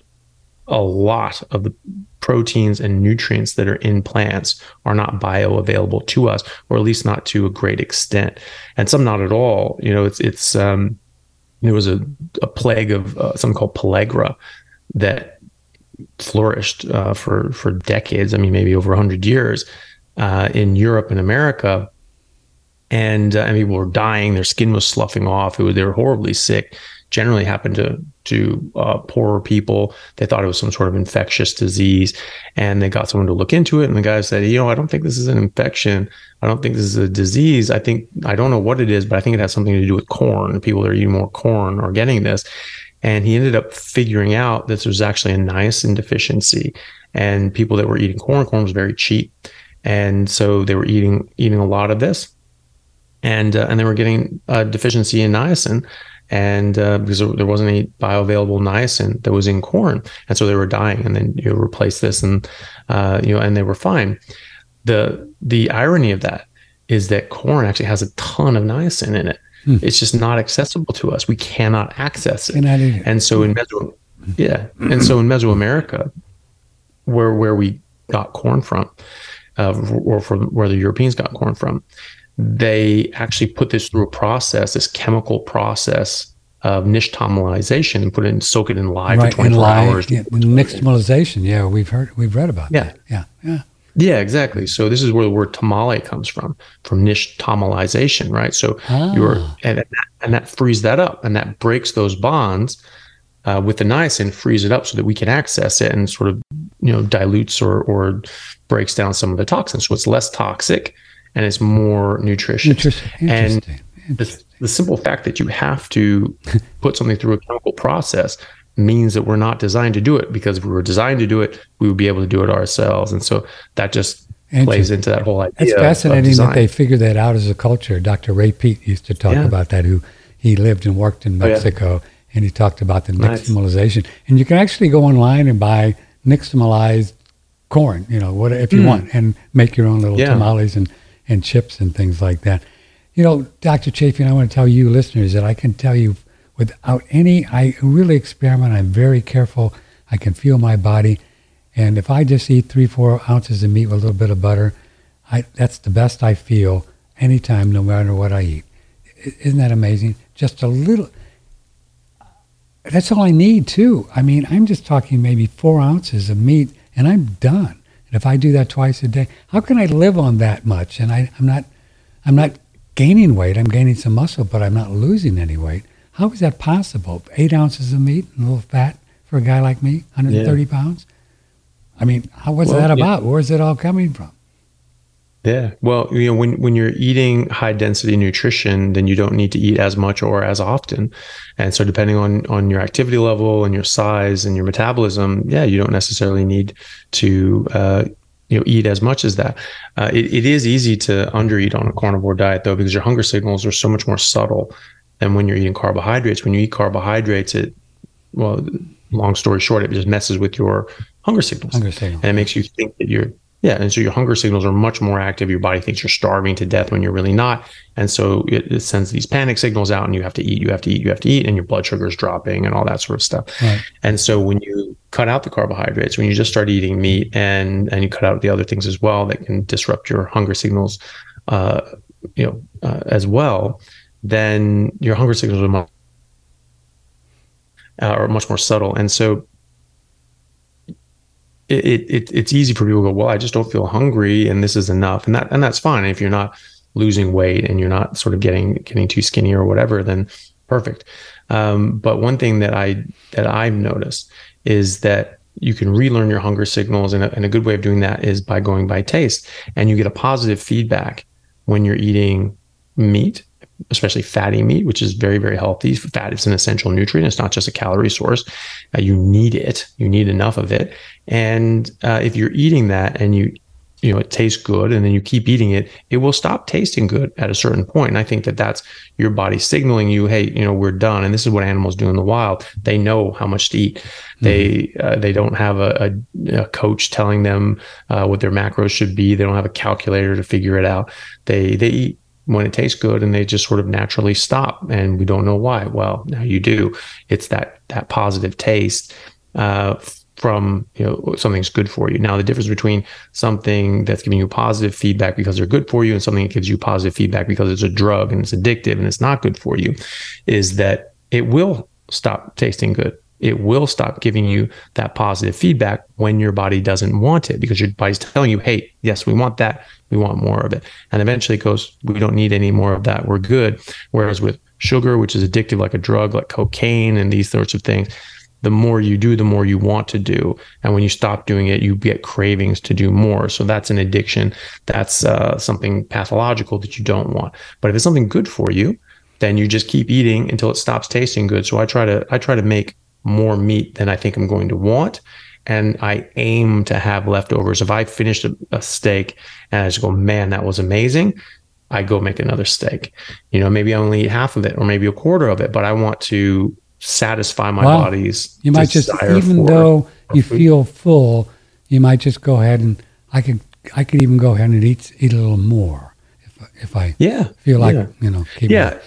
a lot of the proteins and nutrients that are in plants are not bioavailable to us, or at least not to a great extent, and some not at all. You know, it's it's um, there was a, a plague of uh, something called pellagra that flourished uh, for for decades. I mean, maybe over a hundred years uh, in Europe and America. And uh, and people were dying. Their skin was sloughing off. It was, they were horribly sick. Generally happened to to uh, poorer people. They thought it was some sort of infectious disease, and they got someone to look into it. And the guy said, you know, I don't think this is an infection. I don't think this is a disease. I think I don't know what it is, but I think it has something to do with corn. People that are eating more corn are getting this. And he ended up figuring out that there's actually a niacin deficiency, and people that were eating corn, corn was very cheap, and so they were eating eating a lot of this. And uh, and they were getting a deficiency in niacin, and uh, because there wasn't any bioavailable niacin that was in corn, and so they were dying. And then you replace this, and uh, you know, and they were fine. The the irony of that is that corn actually has a ton of niacin in it. Hmm. It's just not accessible to us. We cannot access it. Cannot eat it. And so in Meso, yeah, and so in Mesoamerica, where where we got corn from, uh, or from where the Europeans got corn from, they actually put this through a process, this chemical process of nixtamalization, and put it in, soak it in lye right, for twenty-four lye, hours. Yeah, nixtamalization, yeah, we've heard, we've read about yeah. that. Yeah, yeah, yeah, exactly. So this is where the word tamale comes from, from nixtamalization, right? So ah. you're and that, and that frees that up, and that breaks those bonds uh, with the niacin, frees it up so that we can access it, and sort of you know dilutes or or breaks down some of the toxins, so it's less toxic. And it's more nutritious. Interesting. Interesting. And the, the simple fact that you have to put something through a chemical process means that we're not designed to do it, because if we were designed to do it, we would be able to do it ourselves. And so that just plays into that whole idea. It's fascinating that they figured that out as a culture. Doctor Ray Peet used to talk yeah. about that, who he lived and worked in Mexico, oh, yeah. and he talked about the nixtamalization. Nice. And you can actually go online and buy nixtamalized corn, you know, what if you mm. want, and make your own little yeah. tamales and and chips and things like that. You know, Doctor Chaffee, and I want to tell you listeners that I can tell you without any, I really experiment, I'm very careful, I can feel my body, and if I just eat three, four ounces of meat with a little bit of butter, I that's the best I feel anytime, no matter what I eat. Isn't that amazing? Just a little, that's all I need too. I mean, I'm just talking maybe four ounces of meat and I'm done. If I do that twice a day, how can I live on that much? And I, I'm not, I'm not gaining weight. I'm gaining some muscle, but I'm not losing any weight. How is that possible? Eight ounces of meat and a little fat for a guy like me, one hundred thirty yeah. pounds. I mean, how was well, that about? Yeah. Where's it all coming from? Yeah. Well, you know, when, when you're eating high density nutrition, then you don't need to eat as much or as often. And so depending on, on your activity level and your size and your metabolism, yeah, you don't necessarily need to, uh, you know, eat as much as that. Uh, it, it is easy to undereat on a carnivore diet though, because your hunger signals are so much more subtle than when you're eating carbohydrates. When you eat carbohydrates, it, well, long story short, it just messes with your hunger signals, hunger signal. And it makes you think that you're, Yeah, and so your hunger signals are much more active. Your body thinks you're starving to death when you're really not. And so it, it sends these panic signals out, and you have to eat, you have to eat, you have to eat, and your blood sugar is dropping and all that sort of stuff. Right. And so when you cut out the carbohydrates, when you just start eating meat and and you cut out the other things as well that can disrupt your hunger signals uh, you know, uh, as well, then your hunger signals are much, uh, are much more subtle. And so It, it it's easy for people to go, well, I just don't feel hungry and this is enough. And that and that's fine. If you're not losing weight and you're not sort of getting getting too skinny or whatever, then perfect. Um, but one thing that I that I've noticed is that you can relearn your hunger signals, and a, and a good way of doing that is by going by taste. And you get a positive feedback when you're eating meat, especially fatty meat, which is very, very healthy. Fat is an essential nutrient. It's not just a calorie source. Uh, you need it. You need enough of it. And uh, if you're eating that and you, you know, it tastes good and then you keep eating it, it will stop tasting good at a certain point. And I think that that's your body signaling you, hey, you know, we're done. And this is what animals do in the wild. They know how much to eat. Mm-hmm. They uh, they don't have a, a, a coach telling them uh, what their macros should be. They don't have a calculator to figure it out. They They eat when it tastes good, and they just sort of naturally stop, and we don't know why. Well, now you do. It's that that positive taste uh, from, you know, something's good for you. Now, the difference between something that's giving you positive feedback because they're good for you and something that gives you positive feedback because it's a drug and it's addictive and it's not good for you is that it will stop tasting good. It will stop giving you that positive feedback when your body doesn't want it, because your body's telling you, hey, yes, we want that. We want more of it. And eventually it goes, we don't need any more of that. We're good. Whereas with sugar, which is addictive like a drug, like cocaine and these sorts of things, the more you do, the more you want to do. And when you stop doing it, you get cravings to do more. So that's an addiction. That's uh, something pathological that you don't want. But if it's something good for you, then you just keep eating until it stops tasting good. So I try to I try to make more meat than I think I'm going to want, and I aim to have leftovers. If I finished a, a steak and I just go, man, that was amazing, I go make another steak. You know, maybe I only eat half of it or maybe a quarter of it, but I want to satisfy my wow. body's you might just even though you food. Feel full, you might just go ahead and I could I could even go ahead and eat eat a little more if if I yeah, feel like yeah. you know keep yeah it.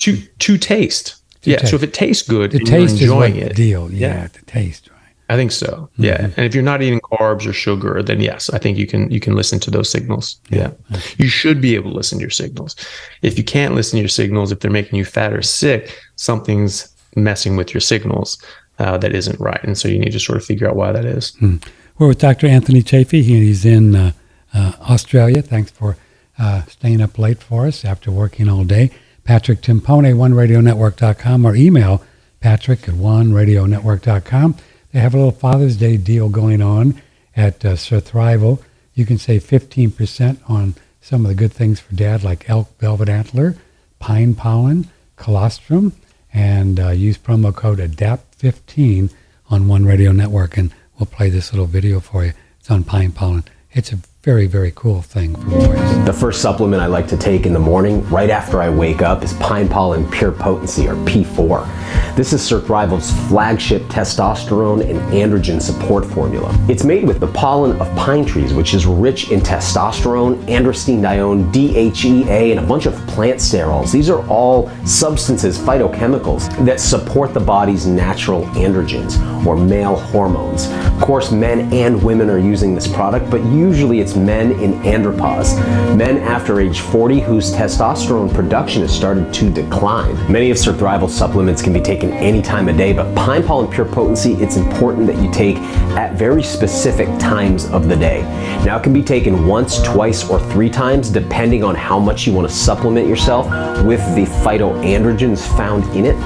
to to taste. Yeah, taste. So if it tastes good, the and taste you're enjoying is like it. The deal, yeah, yeah, the taste, right? I think so. Yeah, mm-hmm. And if you're not eating carbs or sugar, then yes, I think you can you can listen to those signals. Yeah, yeah. You should be able to listen to your signals. If you can't listen to your signals, if they're making you fat or sick, something's messing with your signals uh, that isn't right, and so you need to sort of figure out why that is. Mm. We're with Doctor Anthony Chaffee. He's in uh, uh, Australia. Thanks for uh, staying up late for us after working all day. Patrick Tempone, one radio network dot com, or email Patrick at one radio network dot com. They have a little Father's Day deal going on at uh, SurThrival. You can save fifteen percent on some of the good things for Dad, like elk velvet antler, pine pollen, colostrum, and uh, use promo code A D A P T fifteen on One Radio Network, and we'll play this little video for you. It's on pine pollen. It's a very, very cool thing for boys. The first supplement I like to take in the morning, right after I wake up, is Pine Pollen Pure Potency, or P four. This is SurThrival's flagship testosterone and androgen support formula. It's made with the pollen of pine trees, which is rich in testosterone, androstenedione, D H E A, and a bunch of plant sterols. These are all substances, phytochemicals, that support the body's natural androgens, or male hormones. Of course, men and women are using this product, but usually it's men in andropause, men after age forty whose testosterone production has started to decline. Many of SurThrival's supplements can be taken any time of day, but Pine Pollen Pure Potency, it's important that you take at very specific times of the day. Now, it can be taken once, twice, or three times, depending on how much you want to supplement yourself with the phytoandrogens found in it.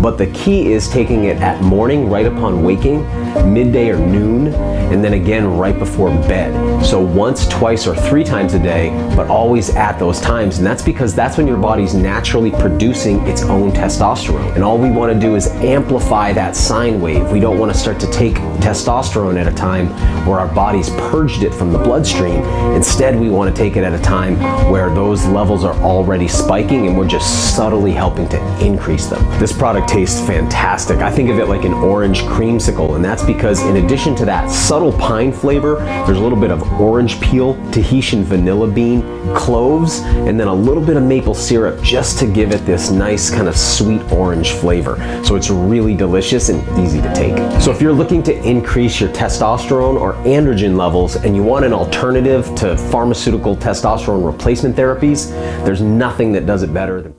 But the key is taking it at morning, right upon waking, midday or noon, and then again right before bed. So once Once, twice, or three times a day, but always at those times. And that's because that's when your body's naturally producing its own testosterone. And all we want to do is amplify that sine wave. We don't want to start to take testosterone at a time where our body's purged it from the bloodstream. Instead, we want to take it at a time where those levels are already spiking and we're just subtly helping to increase them. This product tastes fantastic. I think of it like an orange creamsicle, and that's because in addition to that subtle pine flavor, there's a little bit of orange peel, Tahitian vanilla bean, cloves, and then a little bit of maple syrup just to give it this nice kind of sweet orange flavor. So it's really delicious and easy to take. So if you're looking to increase your testosterone or androgen levels and you want an alternative to pharmaceutical testosterone replacement therapies, there's nothing that does it better than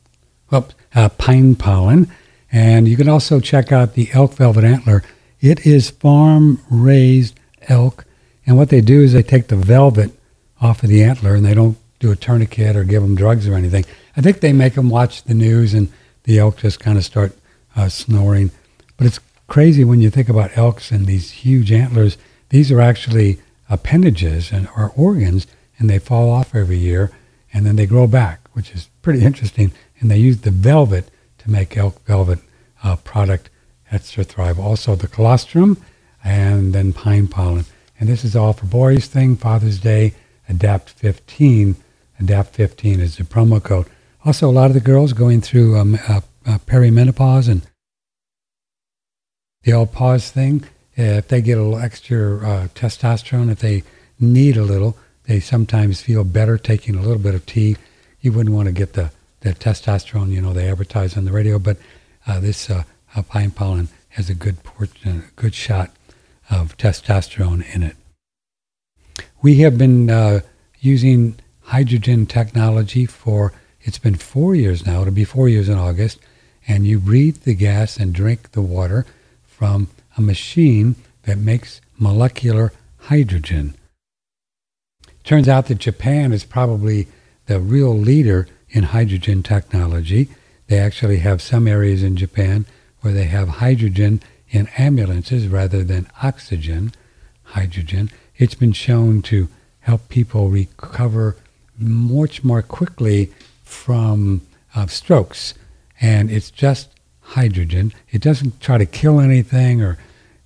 well, uh, pine pollen. And you can also check out the elk velvet antler. It is farm-raised elk. And what they do is they take the velvet off of the antler, and they don't do a tourniquet or give them drugs or anything. I think they make them watch the news, and the elk just kind of start uh, snoring. But it's crazy when you think about elks and these huge antlers. These are actually appendages and or organs, and they fall off every year, and then they grow back, which is pretty interesting. And they use the velvet to make elk velvet uh, product at SurThrival. Also the colostrum and then pine pollen. And this is all for boys thing, Father's Day, A D A P T fifteen. A D A P T fifteen is the promo code. Also, a lot of the girls going through um, uh, uh, perimenopause and the old pause thing, if they get a little extra uh, testosterone, if they need a little, they sometimes feel better taking a little bit of tea. You wouldn't want to get the, the testosterone, you know, they advertise on the radio, but uh, this uh, pine pollen has a good, port- uh, good shot of testosterone in it. We have been uh, using hydrogen technology for, it's been four years now, it'll be four years in August, and you breathe the gas and drink the water from a machine that makes molecular hydrogen. Turns out that Japan is probably the real leader in hydrogen technology. They actually have some areas in Japan where they have hydrogen in ambulances rather than oxygen, hydrogen. It's been shown to help people recover much more quickly from uh, strokes. And it's just hydrogen. It doesn't try to kill anything, or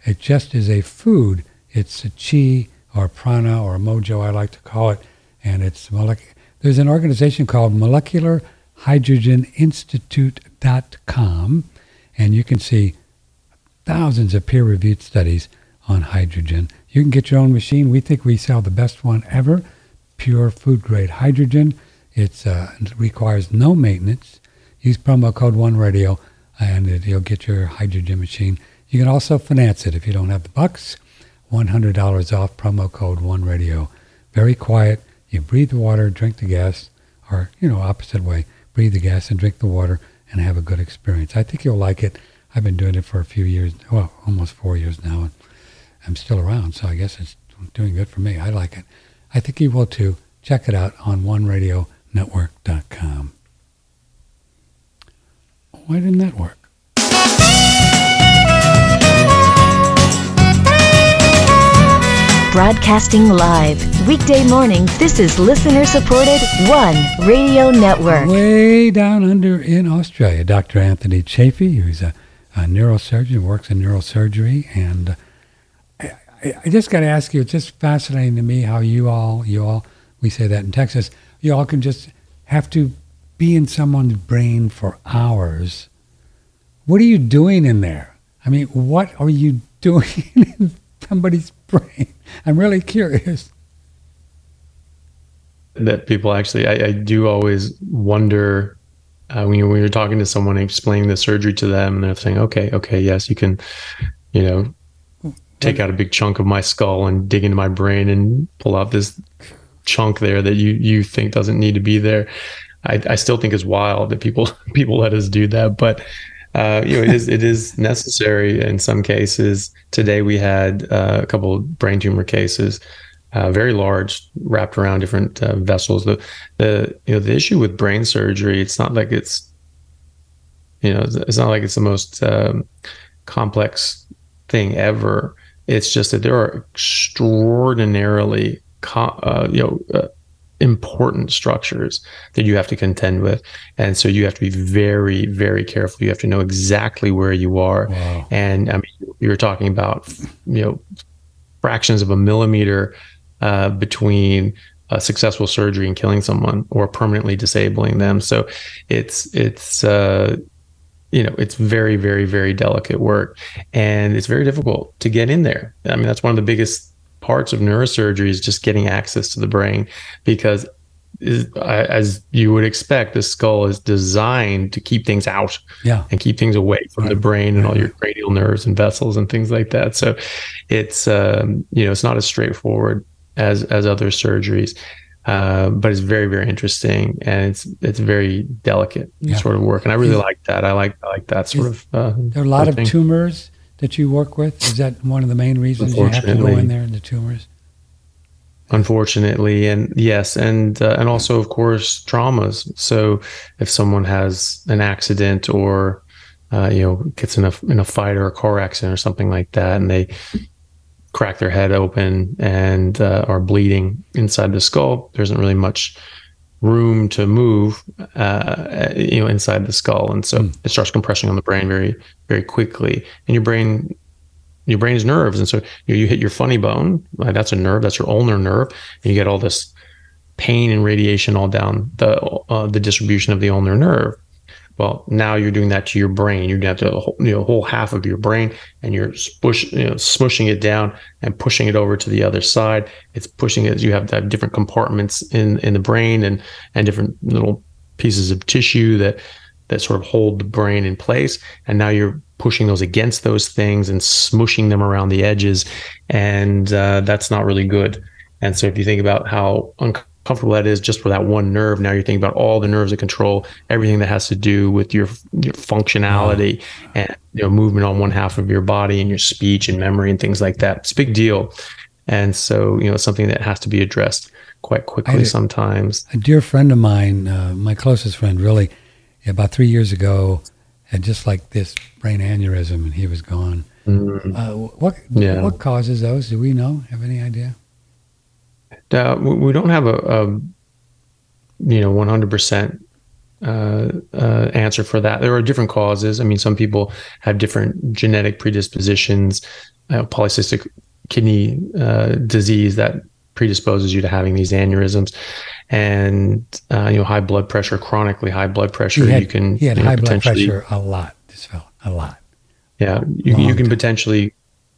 it just is a food. It's a chi or prana or mojo, I like to call it. And it's molecular. There's an organization called molecular hydrogen institute dot com, and you can see thousands of peer-reviewed studies on hydrogen. You can get your own machine. We think we sell the best one ever, pure food-grade hydrogen. It's uh, it requires no maintenance. Use promo code one radio, and it, you'll get your hydrogen machine. You can also finance it if you don't have the bucks. one hundred dollars off, promo code one radio. Very quiet. You breathe the water, drink the gas, or, you know, opposite way. Breathe the gas and drink the water and have a good experience. I think you'll like it. I've been doing it for a few years, well, almost four years now, and I'm still around, so I guess it's doing good for me. I like it. I think you will too. Check it out on one radio network dot com. Why didn't that work? Broadcasting live, weekday mornings, this is listener-supported One Radio Network. Way down under in Australia, Doctor Anthony Chaffee, who's a, a neurosurgeon, works in neurosurgery, and I, I just got to ask you, it's just fascinating to me how you all, you all, we say that in Texas, you all can just have to be in someone's brain for hours. What are you doing in there? I mean, what are you doing in somebody's brain? I'm really curious. That people actually, I, I do always wonder uh, when, you, when you're talking to someone, explaining the surgery to them, and they're saying, okay, okay, yes, you can, you know, take out a big chunk of my skull and dig into my brain and pull out this chunk there that you, you think doesn't need to be there. I, I still think it's wild that people people let us do that, but Uh, you know, it is it is necessary in some cases. Today we had uh, a couple of brain tumor cases, uh, very large, wrapped around different uh, vessels. The the you know the issue with brain surgery, it's not like it's you know it's not like it's the most um, complex thing ever. It's just that there are extraordinarily com- uh, you know. Uh, important structures that you have to contend with. And so you have to be very, very careful. You have to know exactly where you are. Wow. And I mean, you're talking about, you know, fractions of a millimeter uh, between a successful surgery and killing someone or permanently disabling them. So it's, it's, uh, you know, it's very, very, very delicate work, and it's very difficult to get in there. I mean, that's one of the biggest parts of neurosurgery is just getting access to the brain, because is, as you would expect, the skull is designed to keep things out yeah. and keep things away from right. the brain and right. all your cranial nerves and vessels and things like that. So it's, um, you know, it's not as straightforward as, as other surgeries, uh, but it's very, very interesting. And it's, it's very delicate yeah. sort of work. And I really is, like that. I like, I like that sort is, of, uh, there are a lot of, of tumors that you work with? Is that one of the main reasons you have to go in there in the tumors? Unfortunately, and yes, and uh, and also, of course, traumas. So if someone has an accident or, uh, you know, gets in a, in a fight or a car accident or something like that, and they crack their head open and uh, are bleeding inside the skull, there isn't really much room to move, uh, you know, inside the skull. And so mm. it starts compressing on the brain very, very quickly. And your brain, your brain is nerves. And so you, you hit your funny bone, like that's a nerve, that's your ulnar nerve. And you get all this pain and radiation all down the, uh, the distribution of the ulnar nerve. Well, now you're doing that to your brain. You're going to have to, you know, whole half of your brain, and you're spush, you know, smushing it down and pushing it over to the other side. It's pushing it. You have to have different compartments in, in the brain and, and different little pieces of tissue that, that sort of hold the brain in place. And now you're pushing those against those things and smooshing them around the edges. And uh, that's not really good. And so if you think about how uncomfortable that is just for that one nerve, now you're thinking about all the nerves that control everything that has to do with your, your functionality and you know, movement on one half of your body and your speech and memory and things like that. It's a big deal. And so, you know, something that has to be addressed quite quickly I, sometimes. A dear friend of mine, uh, my closest friend, really, about three years ago, had just like this brain aneurysm and he was gone. Mm-hmm. Uh, what yeah. what causes those? Do we know? Have any idea? Uh, we don't have a, a you know, one hundred percent uh, uh, answer for that. There are different causes. I mean, some people have different genetic predispositions, uh, polycystic kidney uh, disease that predisposes you to having these aneurysms, and uh, you know, high blood pressure, chronically high blood pressure. Had, you can he had you know, high blood pressure a lot. This fella, a lot. Yeah, you, you can potentially,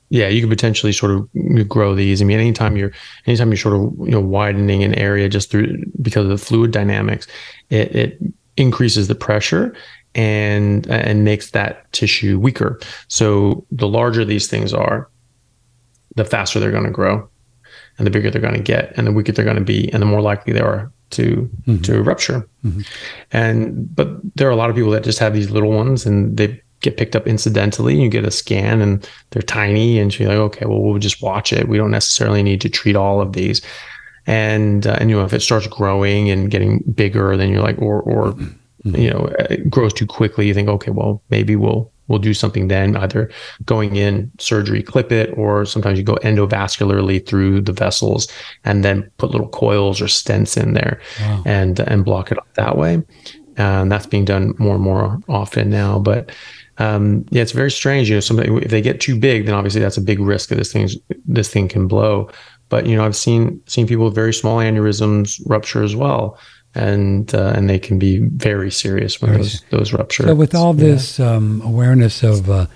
yeah, you can potentially sort of grow these. I mean, anytime you're, anytime you're sort of you know widening an area just through because of the fluid dynamics, it, it increases the pressure and and makes that tissue weaker. So the larger these things are, the faster they're going to grow, and the bigger they're going to get, and the weaker they're going to be, and the more likely they are to mm-hmm. to rupture. Mm-hmm. And but there are a lot of people that just have these little ones, and they get picked up incidentally. You get a scan, and they're tiny, and you're like, okay, well, we'll just watch it. We don't necessarily need to treat all of these. And uh, and you know, if it starts growing and getting bigger, then you're like, or or mm-hmm. you know, it grows too quickly. You think, okay, well, maybe we'll. We'll do something then, either going in surgery, clip it, or sometimes you go endovascularly through the vessels and then put little coils or stents in there. Wow. and and block it up that way. And that's being done more and more often now. But um, yeah, it's very strange. You know, somebody, if they get too big, then obviously that's a big risk that this thing's this thing can blow. But you know, I've seen seen people with very small aneurysms rupture as well, and uh, and they can be very serious when those those ruptures. So with all this yeah. um, awareness of uh,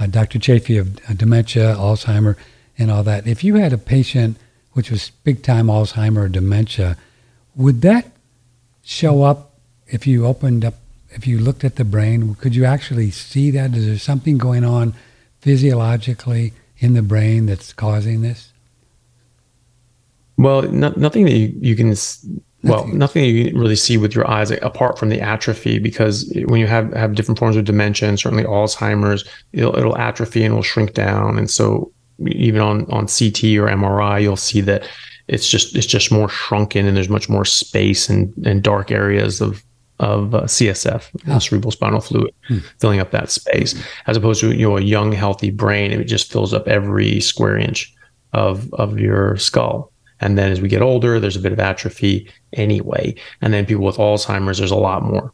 uh, Doctor Chaffee of uh, dementia, Alzheimer, and all that, if you had a patient which was big time Alzheimer or dementia, would that show up if you opened up, if you looked at the brain? Could you actually see that? Is there something going on physiologically in the brain that's causing this? Well, no, nothing that you, you can... S- Well, nothing you can really see with your eyes apart from the atrophy, because when you have, have different forms of dementia and certainly Alzheimer's, it'll, it'll atrophy and it'll shrink down. And so even on, on C T or M R I, you'll see that it's just it's just more shrunken and there's much more space and, and dark areas of, of uh, C S F, oh. cerebral spinal fluid, hmm. filling up that space, as opposed to you know a young, healthy brain. It just fills up every square inch of of your skull. And then as we get older, there's a bit of atrophy anyway. And then people with Alzheimer's, there's a lot more.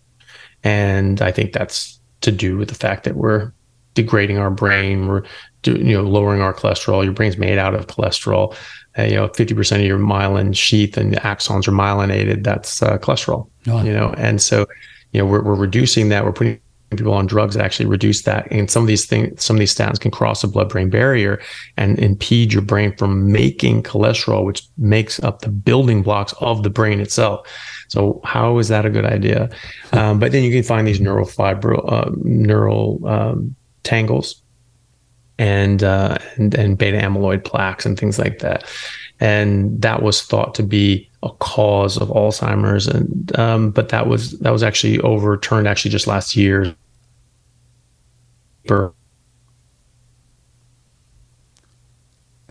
And I think that's to do with the fact that we're degrading our brain, we're do, you know, lowering our cholesterol. Your brain's made out of cholesterol. Uh, you know, fifty percent of your myelin sheath and the axons are myelinated. That's uh, cholesterol, oh. you know. And so, you know, we're, we're reducing that. We're putting people on drugs that actually reduce that. And some of these things, some of these statins can cross the blood-brain barrier and impede your brain from making cholesterol, which makes up the building blocks of the brain itself. So how is that a good idea? Um, but then you can find these neural fibril, uh, neural um, tangles and, uh, and, and beta amyloid plaques and things like that. And that was thought to be a cause of Alzheimer's. And, um, but that was, that was actually overturned actually just last year. I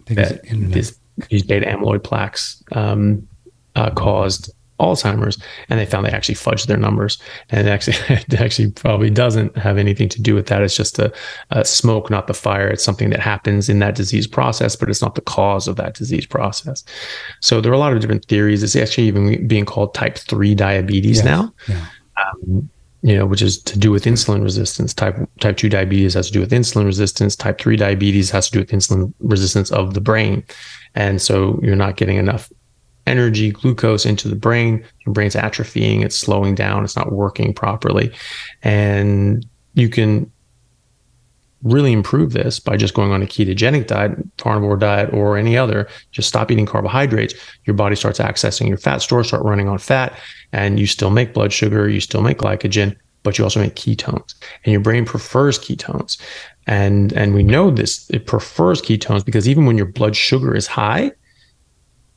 think it's this, these beta amyloid plaques um, uh, caused Alzheimer's, and they found they actually fudged their numbers, and it actually it actually probably doesn't have anything to do with that. It's just a, a smoke, not the fire. It's something that happens in that disease process, but it's not the cause of that disease process. So there are a lot of different theories. It's actually even being called type three diabetes yes. now. Yeah. Um, you know, which is to do with insulin resistance. Type type two diabetes has to do with insulin resistance. Type three diabetes has to do with insulin resistance of the brain. And so you're not getting enough energy, glucose into the brain. Your brain's atrophying, it's slowing down, it's not working properly. And you can really improve this by just going on a ketogenic diet, carnivore diet, or any other. Just stop eating carbohydrates. Your body starts accessing your fat stores, start running on fat, and you still make blood sugar, you still make glycogen, but you also make ketones, and your brain prefers ketones. And and we know this, it prefers ketones because even when your blood sugar is high,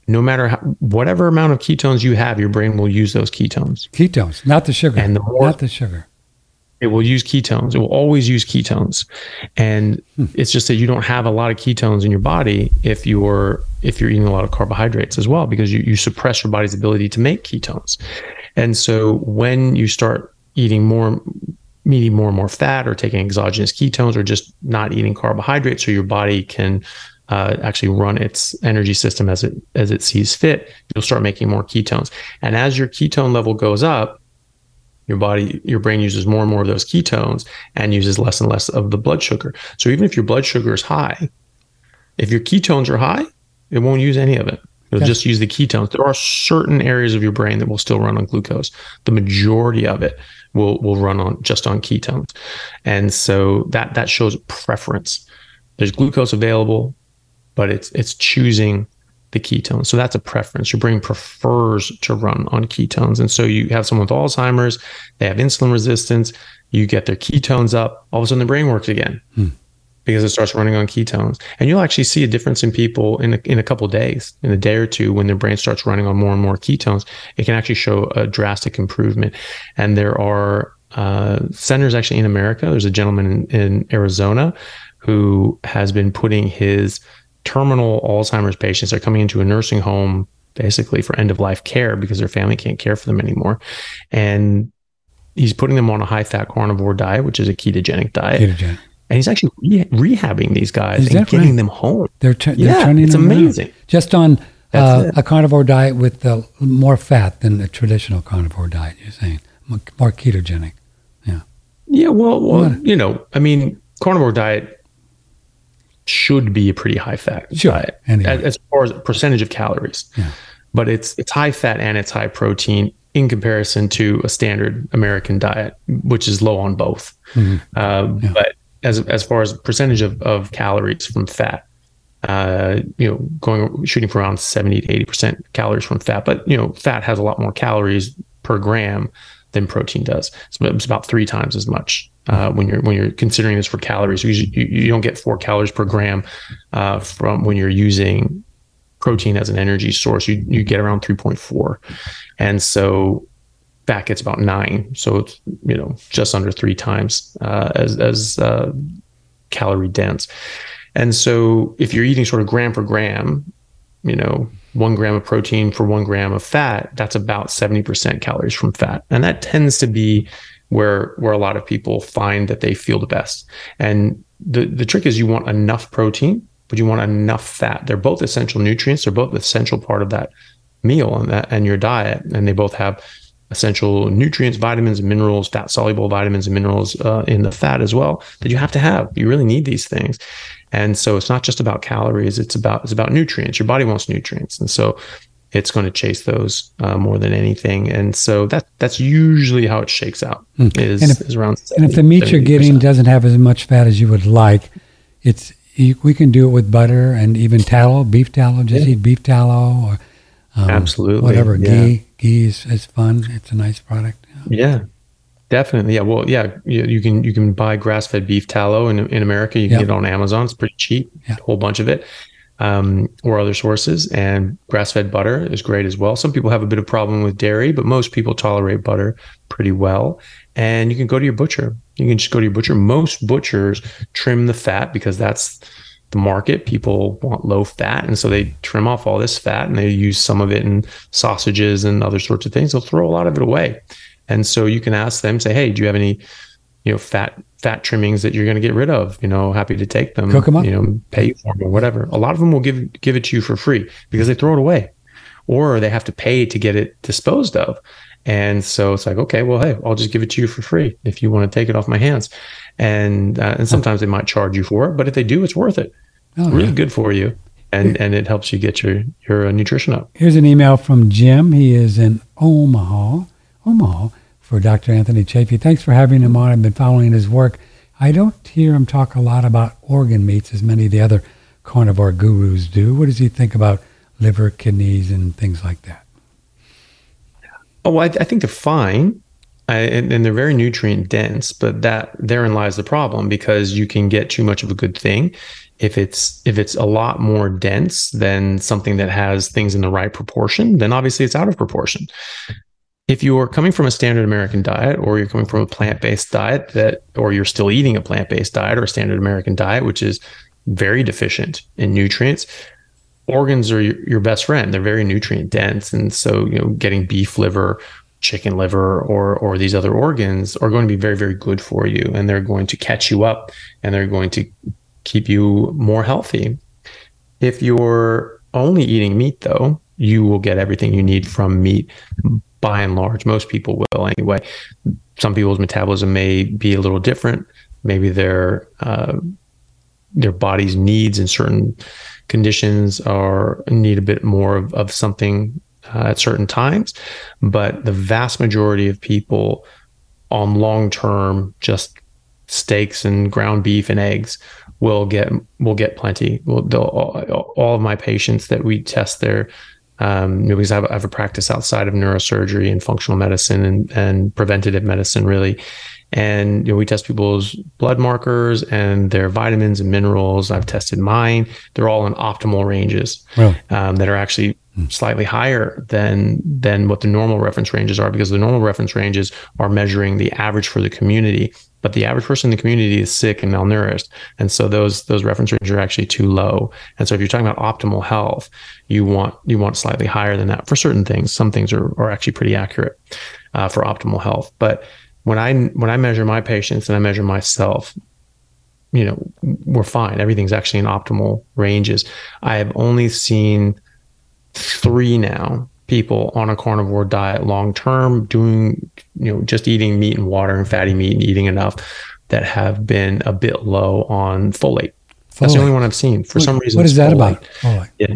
no matter how, whatever amount of ketones you have, your brain will use those ketones. Ketones, not the sugar. And the more, not the sugar. It will use ketones. It will always use ketones. And hmm. it's just that you don't have a lot of ketones in your body if you're if you're eating a lot of carbohydrates as well, because you, you suppress your body's ability to make ketones. And so when you start eating more, eating more and more fat or taking exogenous ketones or just not eating carbohydrates so your body can Uh, actually run its energy system as it as it sees fit, you'll start making more ketones. And as your ketone level goes up, your body, your brain uses more and more of those ketones and uses less and less of the blood sugar. So even if your blood sugar is high, if your ketones are high, it won't use any of it. It'll okay. just use the ketones. There are certain areas of your brain that will still run on glucose. The majority of it will will run on just on ketones. And so that that shows preference. There's glucose available, but it's it's choosing the ketones. So that's a preference. Your brain prefers to run on ketones. And so you have someone with Alzheimer's, they have insulin resistance, you get their ketones up, all of a sudden the brain works again hmm. because it starts running on ketones. And you'll actually see a difference in people in a, in a couple of days, in a day or two, when their brain starts running on more and more ketones, it can actually show a drastic improvement. And there are uh, centers actually in America. There's a gentleman in, in Arizona who has been putting his terminal Alzheimer's patients are coming into a nursing home basically for end of life care because their family can't care for them anymore. And he's putting them on a high fat carnivore diet, which is a ketogenic diet. Ketogenic. And he's actually re- rehabbing these guys and getting right? them home. They're, tu- yeah, they're turning it's them amazing. Around. Just on uh, a carnivore diet with uh, more fat than the traditional carnivore diet, you're saying, more, more ketogenic. Yeah. Yeah. Well, well yeah. you know, I mean, carnivore diet should be a pretty high fat sure. diet anyway. as, as far as percentage of calories, yeah. but it's it's high fat and it's high protein in comparison to a standard American diet, which is low on both. Mm-hmm. Um, yeah. But as as far as percentage of, of calories from fat, uh, you know, going shooting for around seventy to eighty percent calories from fat. But you know, fat has a lot more calories per gram than protein does. So it's about three times as much. Uh, when you're when you're considering this for calories, you, you don't get four calories per gram uh, from when you're using protein as an energy source. You you get around three point four, and so fat gets about nine. So it's you know just under three times uh, as as uh, calorie dense. And so if you're eating sort of gram per gram, you know one gram of protein for one gram of fat, that's about seventy percent calories from fat, and that tends to be where where a lot of people find that they feel the best. And the, the trick is you want enough protein, but you want enough fat. They're both essential nutrients. They're both essential part of that meal and that and your diet. And they both have essential nutrients, vitamins, and minerals, fat-soluble vitamins and minerals uh, in the fat as well that you have to have. You really need these things. And so it's not just about calories. It's about it's about nutrients. Your body wants nutrients. And so it's going to chase those uh, more than anything. And so that that's usually how it shakes out is, and if, is around seventy percent. And if the meat you're getting doesn't have as much fat as you would like, it's you, we can do it with butter and even tallow, beef tallow, just yeah. eat beef tallow or um, absolutely whatever. Yeah. Ghee, ghee is, is fun. It's a nice product. Yeah. yeah. Definitely. Yeah. Well, yeah, you, you can, you can buy grass-fed beef tallow in, in America. You can yep. get it on Amazon. It's pretty cheap, yeah. a whole bunch of it. Um, or other sources, and grass-fed butter is great as well. Some people have a bit of problem with dairy, but most people tolerate butter pretty well. And you can go to your butcher. You can just go to your butcher. Most butchers trim the fat because that's the market. People want low fat, and so they trim off all this fat, and they use some of it in sausages and other sorts of things. They'll throw a lot of it away. And so you can ask them, say, hey, do you have any, you know, fat fat trimmings that you're going to get rid of, you know, happy to take them, cook them up, you know, pay you for them or whatever. A lot of them will give, give it to you for free because they throw it away or they have to pay to get it disposed of. And so it's like, okay, well, hey, I'll just give it to you for free if you want to take it off my hands. And, uh, and sometimes they might charge you for it, but if they do, it's worth it. Oh, really yeah. good for you. And, and it helps you get your, your uh, nutrition up. Here's an email from Jim. He is in Omaha, Omaha. For Doctor Anthony Chaffee. Thanks for having him on. I've been following his work. I don't hear him talk a lot about organ meats as many of the other carnivore gurus do. What does he think about liver, kidneys, and things like that? Oh, I, I think they're fine. I, and, and they're very nutrient dense, but that therein lies the problem, because you can get too much of a good thing. If it's if it's a lot more dense than something that has things in the right proportion, then obviously it's out of proportion. If you are coming from a standard American diet, or you're coming from a plant-based diet that, or you're still eating a plant-based diet or a standard American diet, which is very deficient in nutrients, organs are your, your best friend. They're very nutrient dense. And so, you know, getting beef liver, chicken liver, or or these other organs are going to be very, very good for you. And they're going to catch you up, and they're going to keep you more healthy. If you're only eating meat, though, you will get everything you need from meat. By and large, most people will anyway. Some people's metabolism may be a little different. Maybe their uh, their body's needs in certain conditions are need a bit more of, of something uh, at certain times. But the vast majority of people on long term, just steaks and ground beef and eggs will get will get plenty. Will all, all of my patients that we test their Um, you know, because I have, I have a practice outside of neurosurgery and functional medicine and, and preventative medicine, really. And you know, we test people's blood markers and their vitamins and minerals. I've tested mine. They're all in optimal ranges really? um, that are actually slightly higher than than what the normal reference ranges are, because the normal reference ranges are measuring the average for the community. But the average person in the community is sick and malnourished. And so those those reference ranges are actually too low. And so if you're talking about optimal health, you want you want slightly higher than that for certain things. Some things are, are actually pretty accurate uh, for optimal health. But when I when I measure my patients and I measure myself, you know, we're fine. Everything's actually in optimal ranges. I have only seen three now people on a carnivore diet long term, doing, you know, just eating meat and water and fatty meat and eating enough, that have been a bit low on folate. folate. That's the only one I've seen. For what, some reason, what is that folate. about? Folate. Yeah.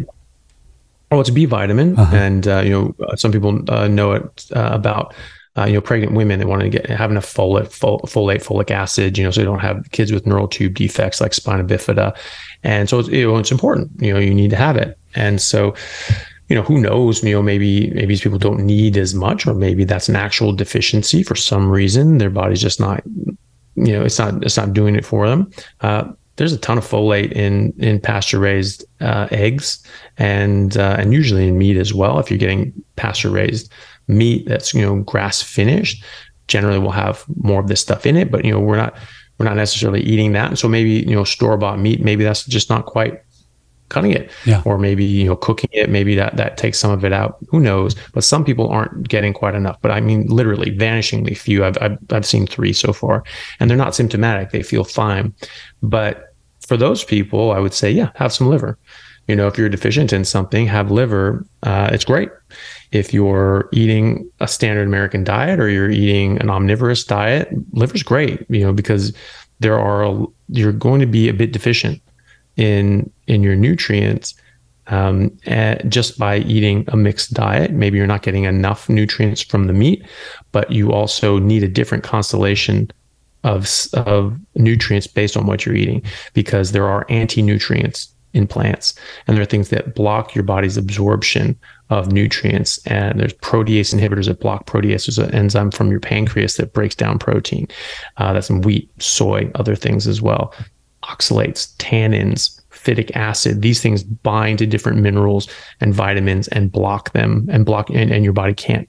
Oh, it's a B vitamin, uh-huh. and uh, you know, some people uh, know it uh, about uh, you know, pregnant women. They want to get have enough folate, fol- folate, folic acid, you know, so they don't have kids with neural tube defects like spina bifida, and so it's, you know, it's important. You know, you need to have it, and so. You know, who knows, you know, maybe, maybe these people don't need as much, or maybe that's an actual deficiency for some reason. Their body's just not, you know, it's not, it's not doing it for them. Uh, there's a ton of folate in, in pasture raised, uh, eggs and, uh, and usually in meat as well. If you're getting pasture raised meat that's, you know, grass finished, generally will have more of this stuff in it, but, you know, we're not, we're not necessarily eating that. And so maybe, you know, store-bought meat, maybe that's just not quite cutting it, yeah. or maybe, you know, cooking it, maybe that that takes some of it out, who knows, but some people aren't getting quite enough. But I mean, literally vanishingly few. I've, I've I've seen three so far, and they're not symptomatic, they feel fine. But for those people, I would say, yeah, have some liver. You know, if you're deficient in something, have liver. Uh, it's great. If you're eating a standard American diet, or you're eating an omnivorous diet, liver's great, you know, because there are a, you're going to be a bit deficient in in your nutrients um, just by eating a mixed diet. Maybe you're not getting enough nutrients from the meat, but you also need a different constellation of, of nutrients based on what you're eating, because there are anti-nutrients in plants, and there are things that block your body's absorption of nutrients. And there's protease inhibitors that block protease. There's an enzyme from your pancreas that breaks down protein. Uh, that's in wheat, soy, other things as well. Oxalates, tannins, phytic acid, these things bind to different minerals and vitamins and block them and block, and, and your body can't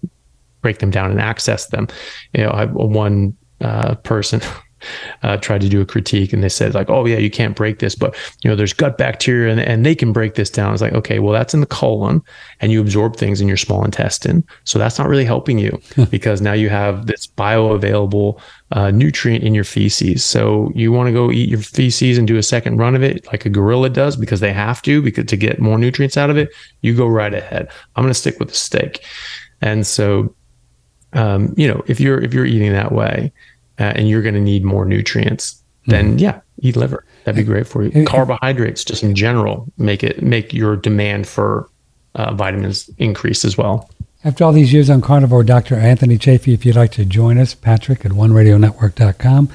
break them down and access them. You know, I, one uh, person uh, tried to do a critique, and they said like, oh yeah, you can't break this, but you know, there's gut bacteria and, and they can break this down. It's like, okay, well that's in the colon, and you absorb things in your small intestine. So that's not really helping you, because now you have this bioavailable Uh, nutrient in your feces. So you want to go eat your feces and do a second run of it like a gorilla does, because they have to, because to get more nutrients out of it. You go right ahead. I'm going to stick with the steak. And so, um, you know, if you're if you're eating that way uh, and you're going to need more nutrients, then mm-hmm. yeah, eat liver. That'd be great for you. Carbohydrates, just in general, make it make your demand for uh, vitamins increase as well. After all these years on carnivore, Doctor Anthony Chaffee, if you'd like to join us, Patrick at one radio network dot com,